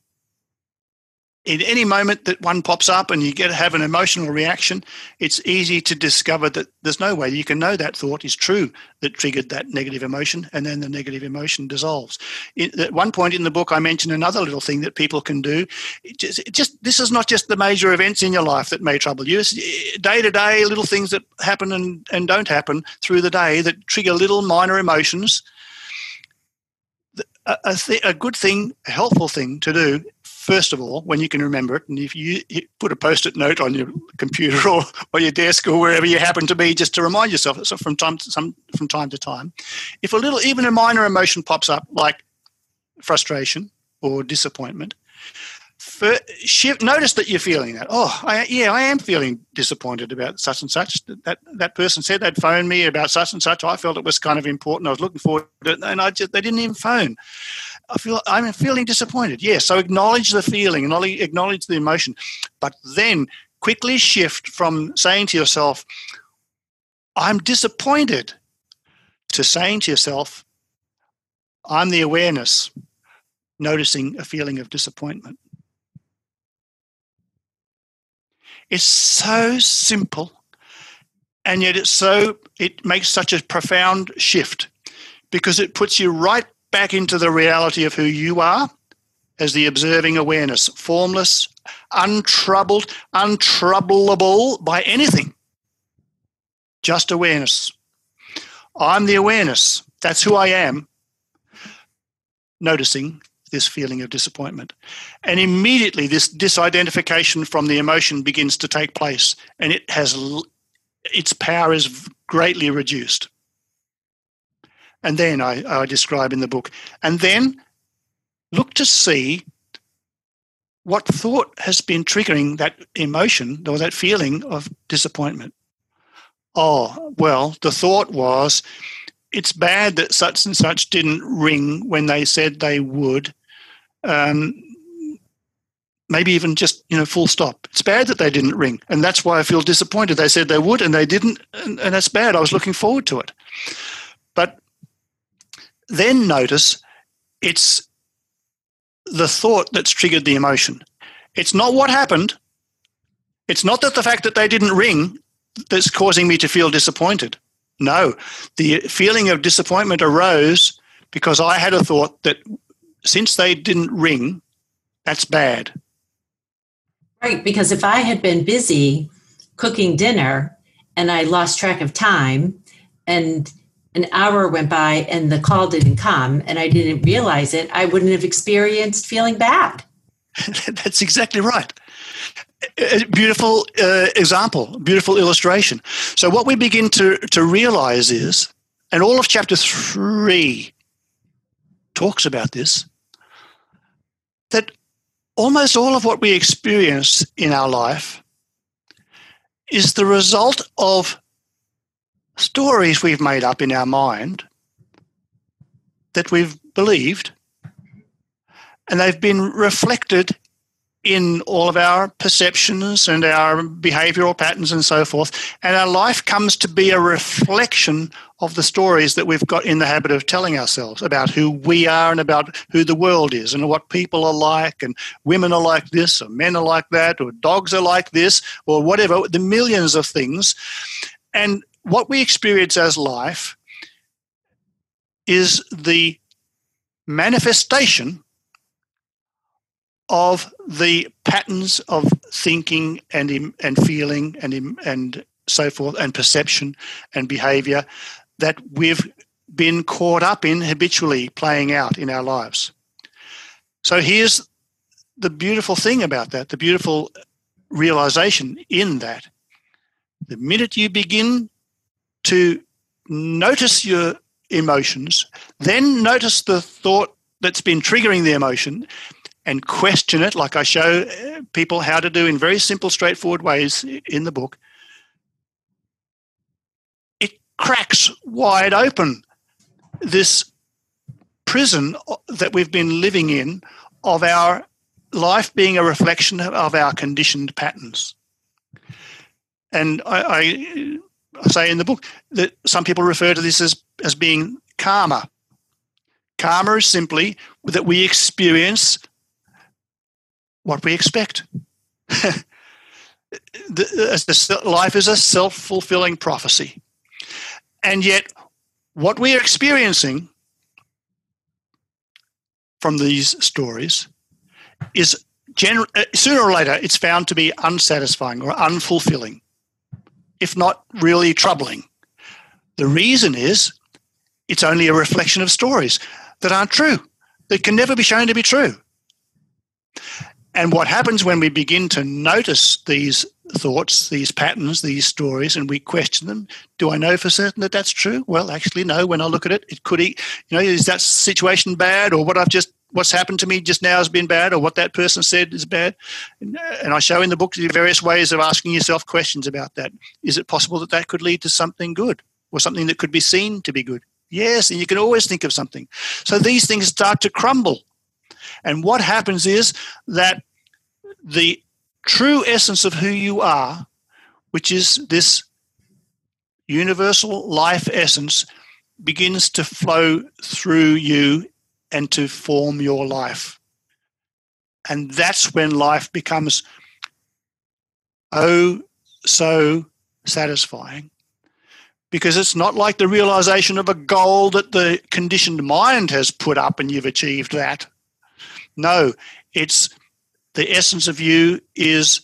In any moment that one pops up and you get to have an emotional reaction, it's easy to discover that there's no way you can know that thought is true that triggered that negative emotion, and then the negative emotion dissolves. It, at one point in the book, I mentioned another little thing that people can do. It just, it just this is not just the major events in your life that may trouble you. It's day-to-day little things that happen and, and don't happen through the day that trigger little minor emotions. A, a, th- a good thing, a helpful thing to do, first of all, when you can remember it, and if you put a post-it note on your computer or, or your desk or wherever you happen to be, just to remind yourself so from time to some, from time to time, if a little, even a minor emotion pops up like frustration or disappointment, for, shift, notice that you're feeling that. Oh, I, yeah, I am feeling disappointed about such and such. That that person said they'd phone me about such and such. I felt it was kind of important. I was looking forward to it, and I just they didn't even phone. I feel I'm feeling disappointed. Yes, yeah, so acknowledge the feeling and acknowledge the emotion, but then quickly shift from saying to yourself, "I'm disappointed," to saying to yourself, "I'm the awareness, noticing a feeling of disappointment." It's so simple, and yet it's so it makes such a profound shift because it puts you right back into the reality of who you are as the observing awareness, formless, untroubled, untroublable by anything, just awareness. I'm the awareness. That's who I am, noticing this feeling of disappointment. And immediately this disidentification from the emotion begins to take place, and it has its power is greatly reduced. And then I, I describe in the book. And then look to see what thought has been triggering that emotion or that feeling of disappointment. Oh, well, the thought was, it's bad that such and such didn't ring when they said they would. Um, maybe even just, you know, full stop. It's bad that they didn't ring, and that's why I feel disappointed. They said they would, and they didn't, and, and that's bad. I was looking forward to it. But then notice it's the thought that's triggered the emotion. It's not what happened. It's not that the fact that they didn't ring that's causing me to feel disappointed. No, the feeling of disappointment arose because I had a thought that since they didn't ring, that's bad. Right, because if I had been busy cooking dinner and I lost track of time and an hour went by and the call didn't come and I didn't realize it, I wouldn't have experienced feeling bad. That's exactly right. Beautiful uh, example, beautiful illustration. So what we begin to, to realize is, and all of chapter three talks about this, that almost all of what we experience in our life is the result of stories we've made up in our mind that we've believed, and they've been reflected in all of our perceptions and our behavioral patterns and so forth, and our life comes to be a reflection of the stories that we've got in the habit of telling ourselves about who we are and about who the world is and what people are like, and women are like this or men are like that or dogs are like this or whatever, the millions of things. And what we experience as life is the manifestation of the patterns of thinking and and feeling and and so forth, and perception and behavior that we've been caught up in habitually playing out in our lives. So here's the beautiful thing about that, the beautiful realization in that. The minute you begin to notice your emotions, then notice the thought that's been triggering the emotion, and question it, like I show people how to do in very simple, straightforward ways in the book, it cracks wide open this prison that we've been living in of our life being a reflection of our conditioned patterns. And I, I say in the book that some people refer to this as, as being karma. Karma is simply that we experience what we expect. the, the, life is a self-fulfilling prophecy. And yet, what we are experiencing from these stories is, gener- sooner or later, it's found to be unsatisfying or unfulfilling, if not really troubling. The reason is it's only a reflection of stories that aren't true, that can never be shown to be true. And what happens when we begin to notice these thoughts, these patterns, these stories, and we question them? Do I know for certain that that's true? Well, actually, no. When I look at it, it could, you know, is that situation bad, or what I've just, what's happened to me just now has been bad, or what that person said is bad? And I show in the book various ways of asking yourself questions about that. Is it possible that that could lead to something good, or something that could be seen to be good? Yes, and you can always think of something. So these things start to crumble. And what happens is that the true essence of who you are, which is this universal life essence, begins to flow through you and to form your life. And that's when life becomes oh so satisfying. Because it's not like the realization of a goal that the conditioned mind has put up and you've achieved that. No, it's the essence of you is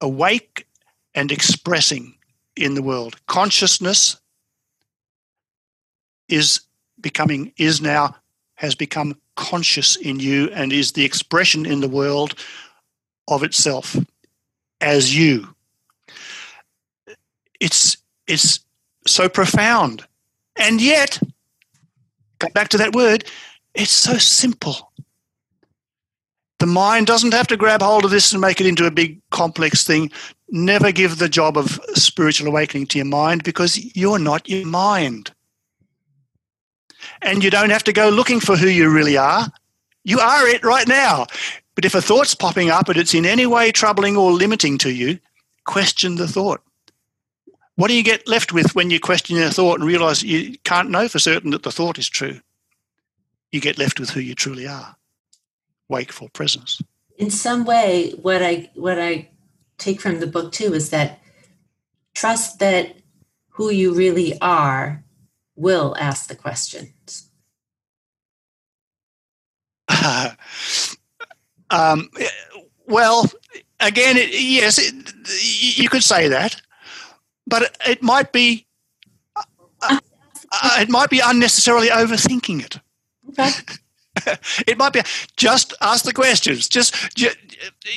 awake and expressing in the world. Consciousness is becoming, is now, has become conscious in you and is the expression in the world of itself as you. It's it's so profound. And yet, go back to that word, it's so simple. The mind doesn't have to grab hold of this and make it into a big, complex thing. Never give the job of spiritual awakening to your mind, because you're not your mind. And you don't have to go looking for who you really are. You are it right now. But if a thought's popping up and it's in any way troubling or limiting to you, question the thought. What do you get left with when you question your thought and realize you can't know for certain that the thought is true? You get left with who you truly are. Wakeful presence. In some way, what I what I take from the book too is that trust that who you really are will ask the questions. Uh, um, well, again, it, yes, it, you could say that, but it, it might be. Uh, uh, it might be unnecessarily overthinking it. Okay. It might be just ask the questions. Just,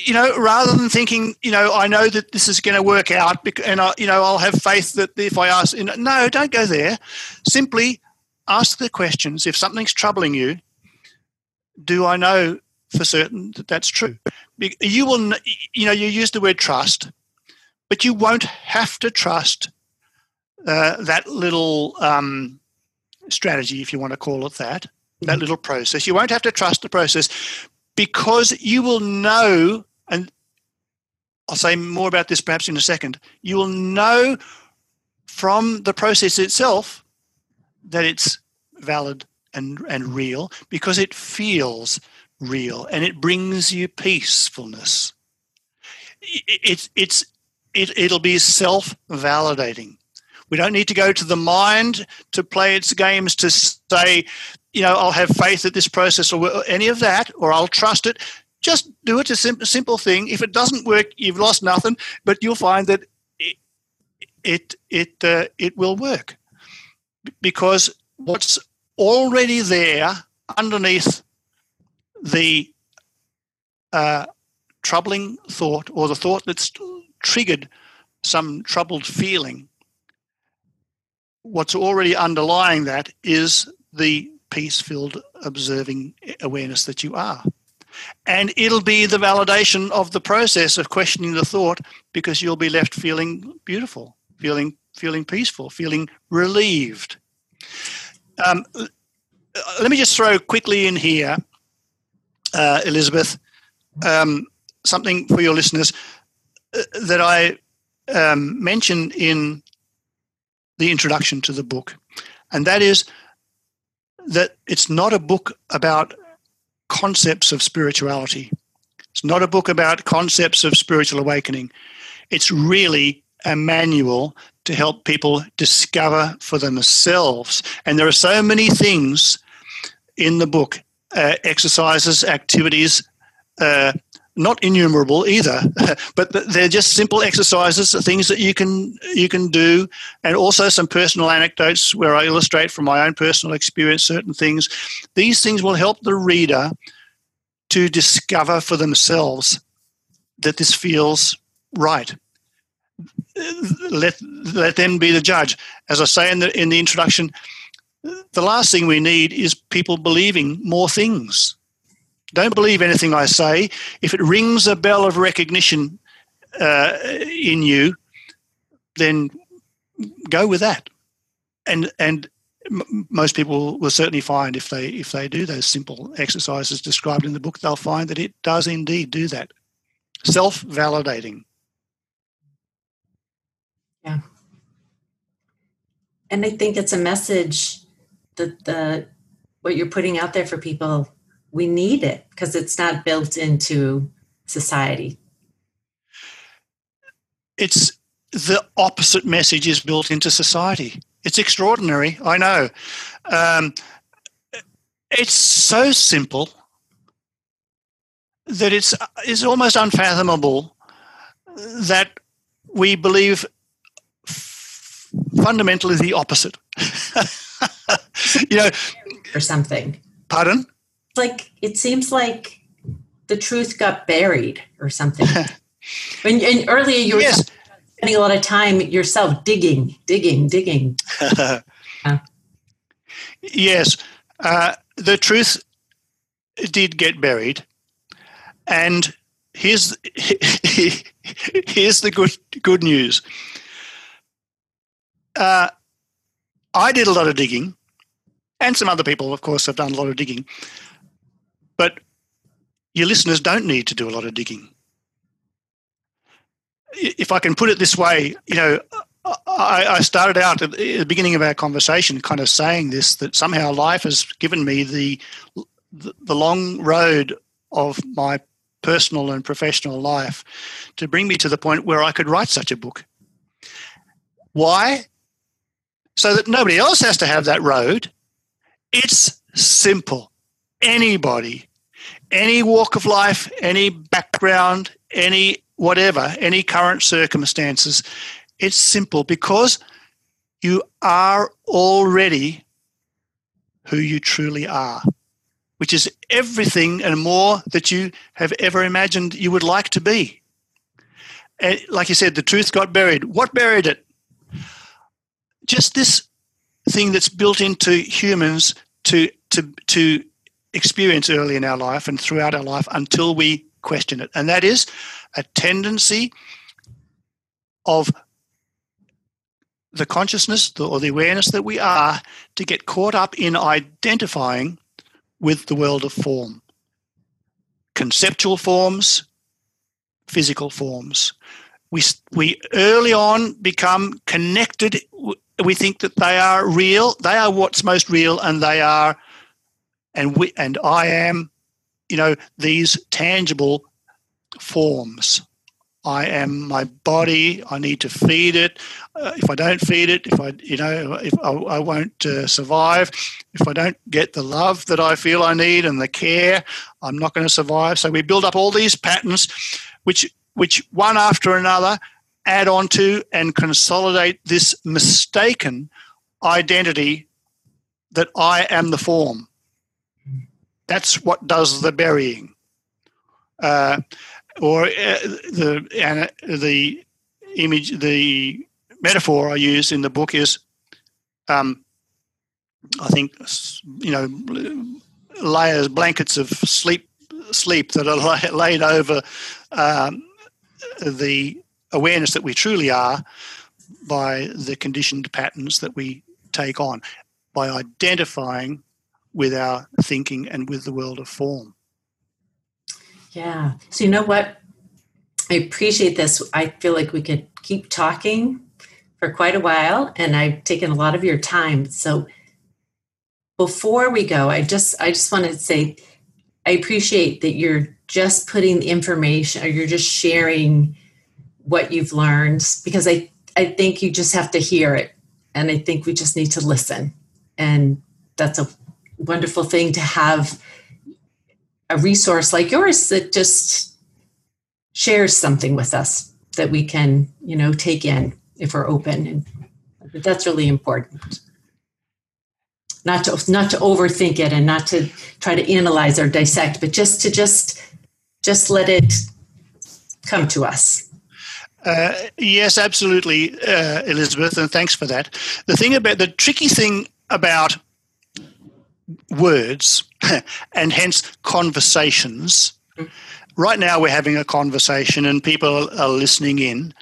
you know, rather than thinking, you know, I know that this is going to work out, and I, you know, I'll have faith that if I ask, you know, no, don't go there. Simply ask the questions. If something's troubling you, do I know for certain that that's true? You will, you know, you use the word trust, but you won't have to trust uh, that little um, strategy, if you want to call it that. That little process. You won't have to trust the process because you will know, and I'll say more about this perhaps in a second, you will know from the process itself that it's valid and, and real because it feels real and it brings you peacefulness. It, it's, it's, it, it'll be self-validating. We don't need to go to the mind to play its games to say, you know, I'll have faith that this process or any of that, or I'll trust it. Just do it. It's a simple thing. If it doesn't work, you've lost nothing, but you'll find that it it it, uh, it will work because what's already there underneath the uh, troubling thought or the thought that's triggered some troubled feeling, what's already underlying that is the peace-filled observing awareness that you are. And it'll be the validation of the process of questioning the thought because you'll be left feeling beautiful, feeling feeling peaceful, feeling relieved. Um, let me just throw quickly in here, uh, Elizabeth, um, something for your listeners that I um, mentioned in the introduction to the book, and that is that it's not a book about concepts of spirituality. It's not a book about concepts of spiritual awakening. It's really a manual to help people discover for themselves. And there are so many things in the book, uh, exercises, activities, uh, not innumerable either, but they're just simple exercises, things that you can you can do, and also some personal anecdotes where I illustrate from my own personal experience certain things. These things will help the reader to discover for themselves that this feels right. Let let them be the judge. As I say in the in the introduction, the last thing we need is people believing more things. Don't believe anything I say. If it rings a bell of recognition uh, in you, then go with that. And and m- most people will certainly find if they if they do those simple exercises described in the book, they'll find that it does indeed do that. Self-validating. Yeah. And I think it's a message that the what you're putting out there for people. We need it because it's not built into society. It's the opposite message is built into society. It's extraordinary, I know. Um, it's so simple that it's, it's almost unfathomable that we believe f- fundamentally the opposite. You know, or something. Pardon? Like it seems like the truth got buried or something. and, and earlier you were yes. spending a lot of time yourself digging, digging, digging. yeah. Yes, uh, the truth did get buried, and here's here's the good good news. Uh, I did a lot of digging, and some other people, of course, have done a lot of digging. But your listeners don't need to do a lot of digging. If I can put it this way, you know, I, I started out at the beginning of our conversation kind of saying this, that somehow life has given me the the long road of my personal and professional life to bring me to the point where I could write such a book. Why? So that nobody else has to have that road. It's simple. Anybody, any walk of life, any background, any whatever, any current circumstances, it's simple because you are already who you truly are, which is everything and more that you have ever imagined you would like to be. And like you said, the truth got buried. What buried it? Just this thing that's built into humans to to to experience early in our life and throughout our life until we question it. And that is a tendency of the consciousness or the awareness that we are to get caught up in identifying with the world of form, conceptual forms, physical forms. We we early on become connected. We think that they are real. They are what's most real, and they are, and we and I am, you know, these tangible forms. I am my body. I need to feed it. Uh, if I don't feed it, if I, you know, if I, I won't uh, survive. If I don't get the love that I feel I need and the care, I'm not going to survive. So we build up all these patterns, which which one after another add on to and consolidate this mistaken identity that I am the form. That's what does the burying. Uh, or uh, the and uh, the image, the metaphor I use in the book is, um, I think, you know, layers, blankets of sleep, sleep that are lay, laid over um, the awareness that we truly are by the conditioned patterns that we take on, by identifying with our thinking and with the world of form. Yeah. So you know what? I appreciate this. I feel like we could keep talking for quite a while, and I've taken a lot of your time. So before we go, I just I just want to say I appreciate that you're just putting the information, or you're just sharing what you've learned, because I, I think you just have to hear it. And I think we just need to listen. And that's a wonderful thing to have a resource like yours that just shares something with us that we can, you know, take in if we're open. And that's really important. Not to, not to overthink it and not to try to analyze or dissect, but just to just, just let it come to us. Uh, yes, absolutely, uh, Elizabeth, and thanks for that. The thing about the tricky thing about words and hence conversations. Right now we're having a conversation and people are listening in.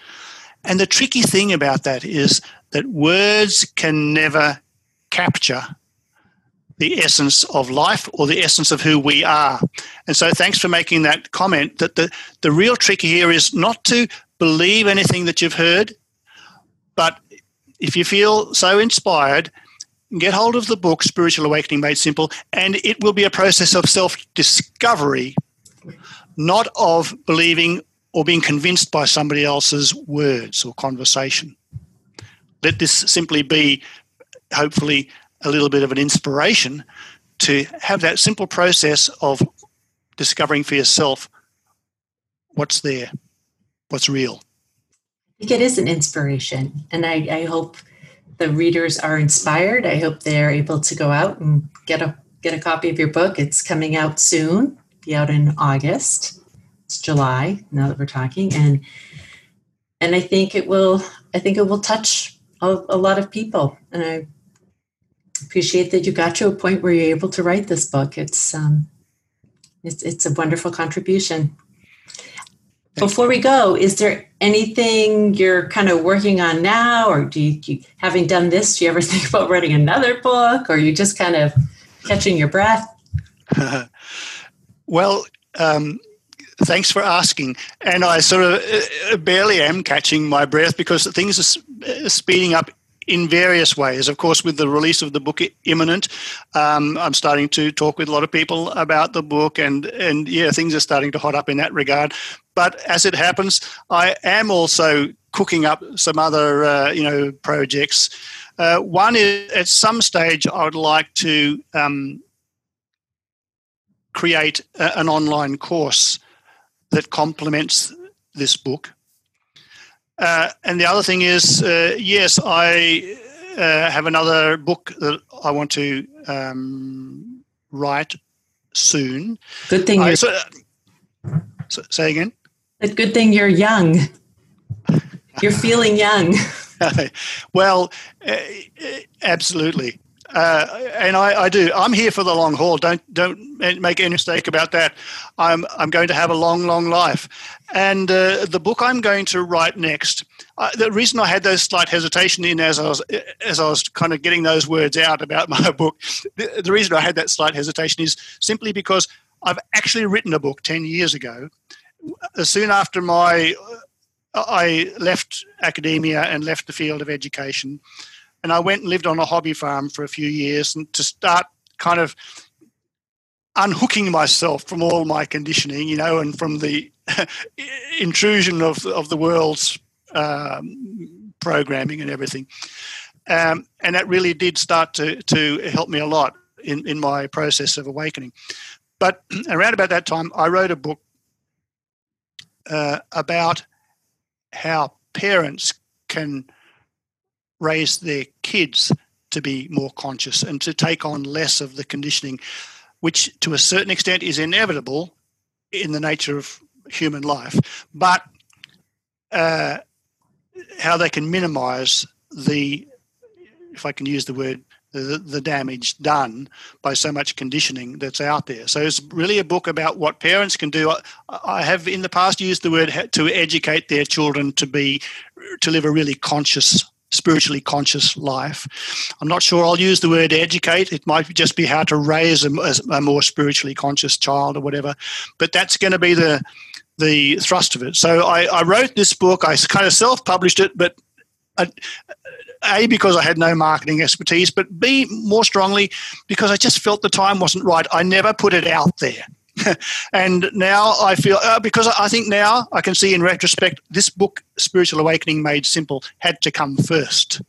And the tricky thing about that is that words can never capture the essence of life or the essence of who we are. And so thanks for making that comment, that the, the real trick here is not to believe anything that you've heard, but if you feel so inspired, get hold of the book, Spiritual Awakening Made Simple, and it will be a process of self-discovery, not of believing or being convinced by somebody else's words or conversation. Let this simply be, hopefully, a little bit of an inspiration to have that simple process of discovering for yourself what's there, what's real. I think it is an inspiration, and I, I hope the readers are inspired. I hope they're able to go out and get a get a copy of your book. It's coming out soon. It'll be out in August. It's July now that we're talking, and and I think it will. I think it will touch a, a lot of people. And I appreciate that you got to a point where you're able to write this book. It's um, it's it's a wonderful contribution. Before we go, is there anything you're kind of working on now, or do you, you, having done this, do you ever think about writing another book, or are you just kind of catching your breath? Well, um, thanks for asking. And I sort of uh, barely am catching my breath because things are sp- speeding up in various ways. Of course, with the release of the book imminent, um, I'm starting to talk with a lot of people about the book, and, and yeah, things are starting to hot up in that regard. But as it happens, I am also cooking up some other, uh, you know, projects. Uh, one is, at some stage, I would like to um, create a, an online course that complements this book. Uh, and the other thing is, uh, yes, I uh, have another book that I want to um, write soon. Good thing. I, you're... So, uh, so, say again. A good thing you're young. You're feeling young. Well, uh, absolutely. Uh, and I, I do. I'm here for the long haul. Don't don't make any mistake about that. I'm I'm going to have a long, long life. And uh, the book I'm going to write next. Uh, the reason I had those slight hesitation in as I was as I was kind of getting those words out about my book. The, the reason I had that slight hesitation is simply because I've actually written a book ten years ago, soon after my I left academia and left the field of education. And I went and lived on a hobby farm for a few years and to start kind of unhooking myself from all my conditioning, you know, and from the intrusion of, of the world's um, programming and everything. Um, and that really did start to, to help me a lot in, in my process of awakening. But around about that time, I wrote a book uh, about how parents can raise their kids to be more conscious and to take on less of the conditioning, which to a certain extent is inevitable in the nature of human life, but uh, how they can minimize the, if I can use the word, the, the damage done by so much conditioning that's out there. So it's really a book about what parents can do. I, I have in the past used the word to educate their children to be, to live a really conscious spiritually conscious life. I'm not sure I'll use the word educate. It might just be how to raise a, a more spiritually conscious child or whatever. But that's going to be the the thrust of it. So I, I wrote this book. I kind of self-published it, but I, A, because I had no marketing expertise, but B, more strongly, because I just felt the time wasn't right. I never put it out there. And now I feel, uh, because I think now I can see in retrospect, this book, Spiritual Awakening Made Simple, had to come first.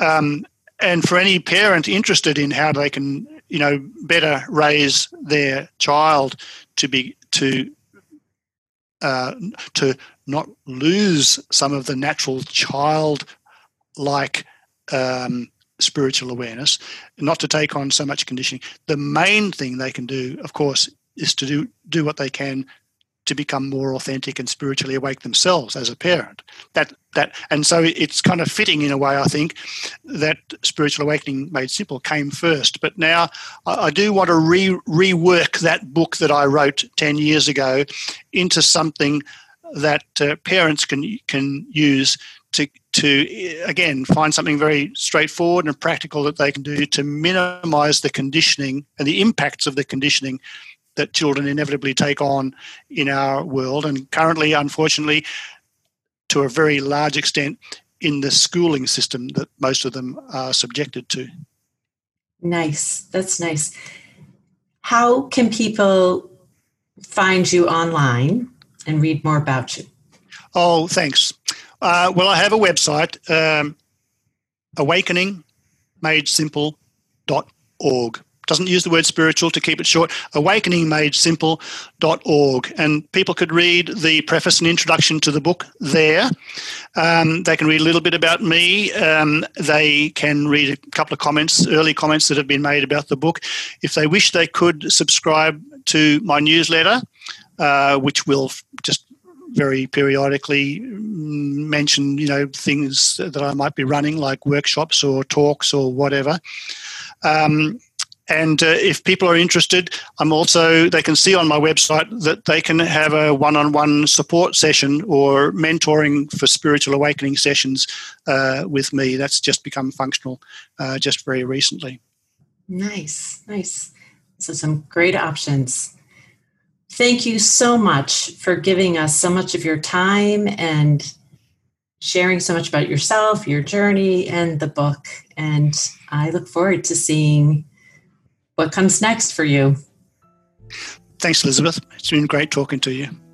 Um, and for any parent interested in how they can, you know, better raise their child to be, to, uh, to not lose some of the natural child-like um spiritual awareness, not to take on so much conditioning. The main thing they can do, of course, is to do, do what they can to become more authentic and spiritually awake themselves as a parent. That that and so it's kind of fitting in a way, I think, that Spiritual Awakening Made Simple came first. But now I, I do want to re, rework that book that I wrote ten years ago into something that uh, parents can can use to to, again, find something very straightforward and practical that they can do to minimize the conditioning and the impacts of the conditioning that children inevitably take on in our world. And currently, unfortunately, to a very large extent, in the schooling system that most of them are subjected to. Nice. That's nice. How can people find you online and read more about you? Oh, thanks. Uh, well, I have a website, um, awakening made simple dot org. Doesn't use the word spiritual to keep it short, awakening made simple dot org. And people could read the preface and introduction to the book there. Um, they can read a little bit about me. Um, they can read a couple of comments, early comments that have been made about the book. If they wish, they could subscribe to my newsletter, uh, which will just very periodically mention, you know, things that I might be running, like workshops or talks or whatever. Um, and uh, if people are interested, I'm also, they can see on my website that they can have a one-on-one support session or mentoring for spiritual awakening sessions uh, with me. That's just become functional uh, just very recently. Nice, nice. So some great options. Thank you so much for giving us so much of your time and sharing so much about yourself, your journey, and the book. And I look forward to seeing what comes next for you. Thanks, Elizabeth. It's been great talking to you.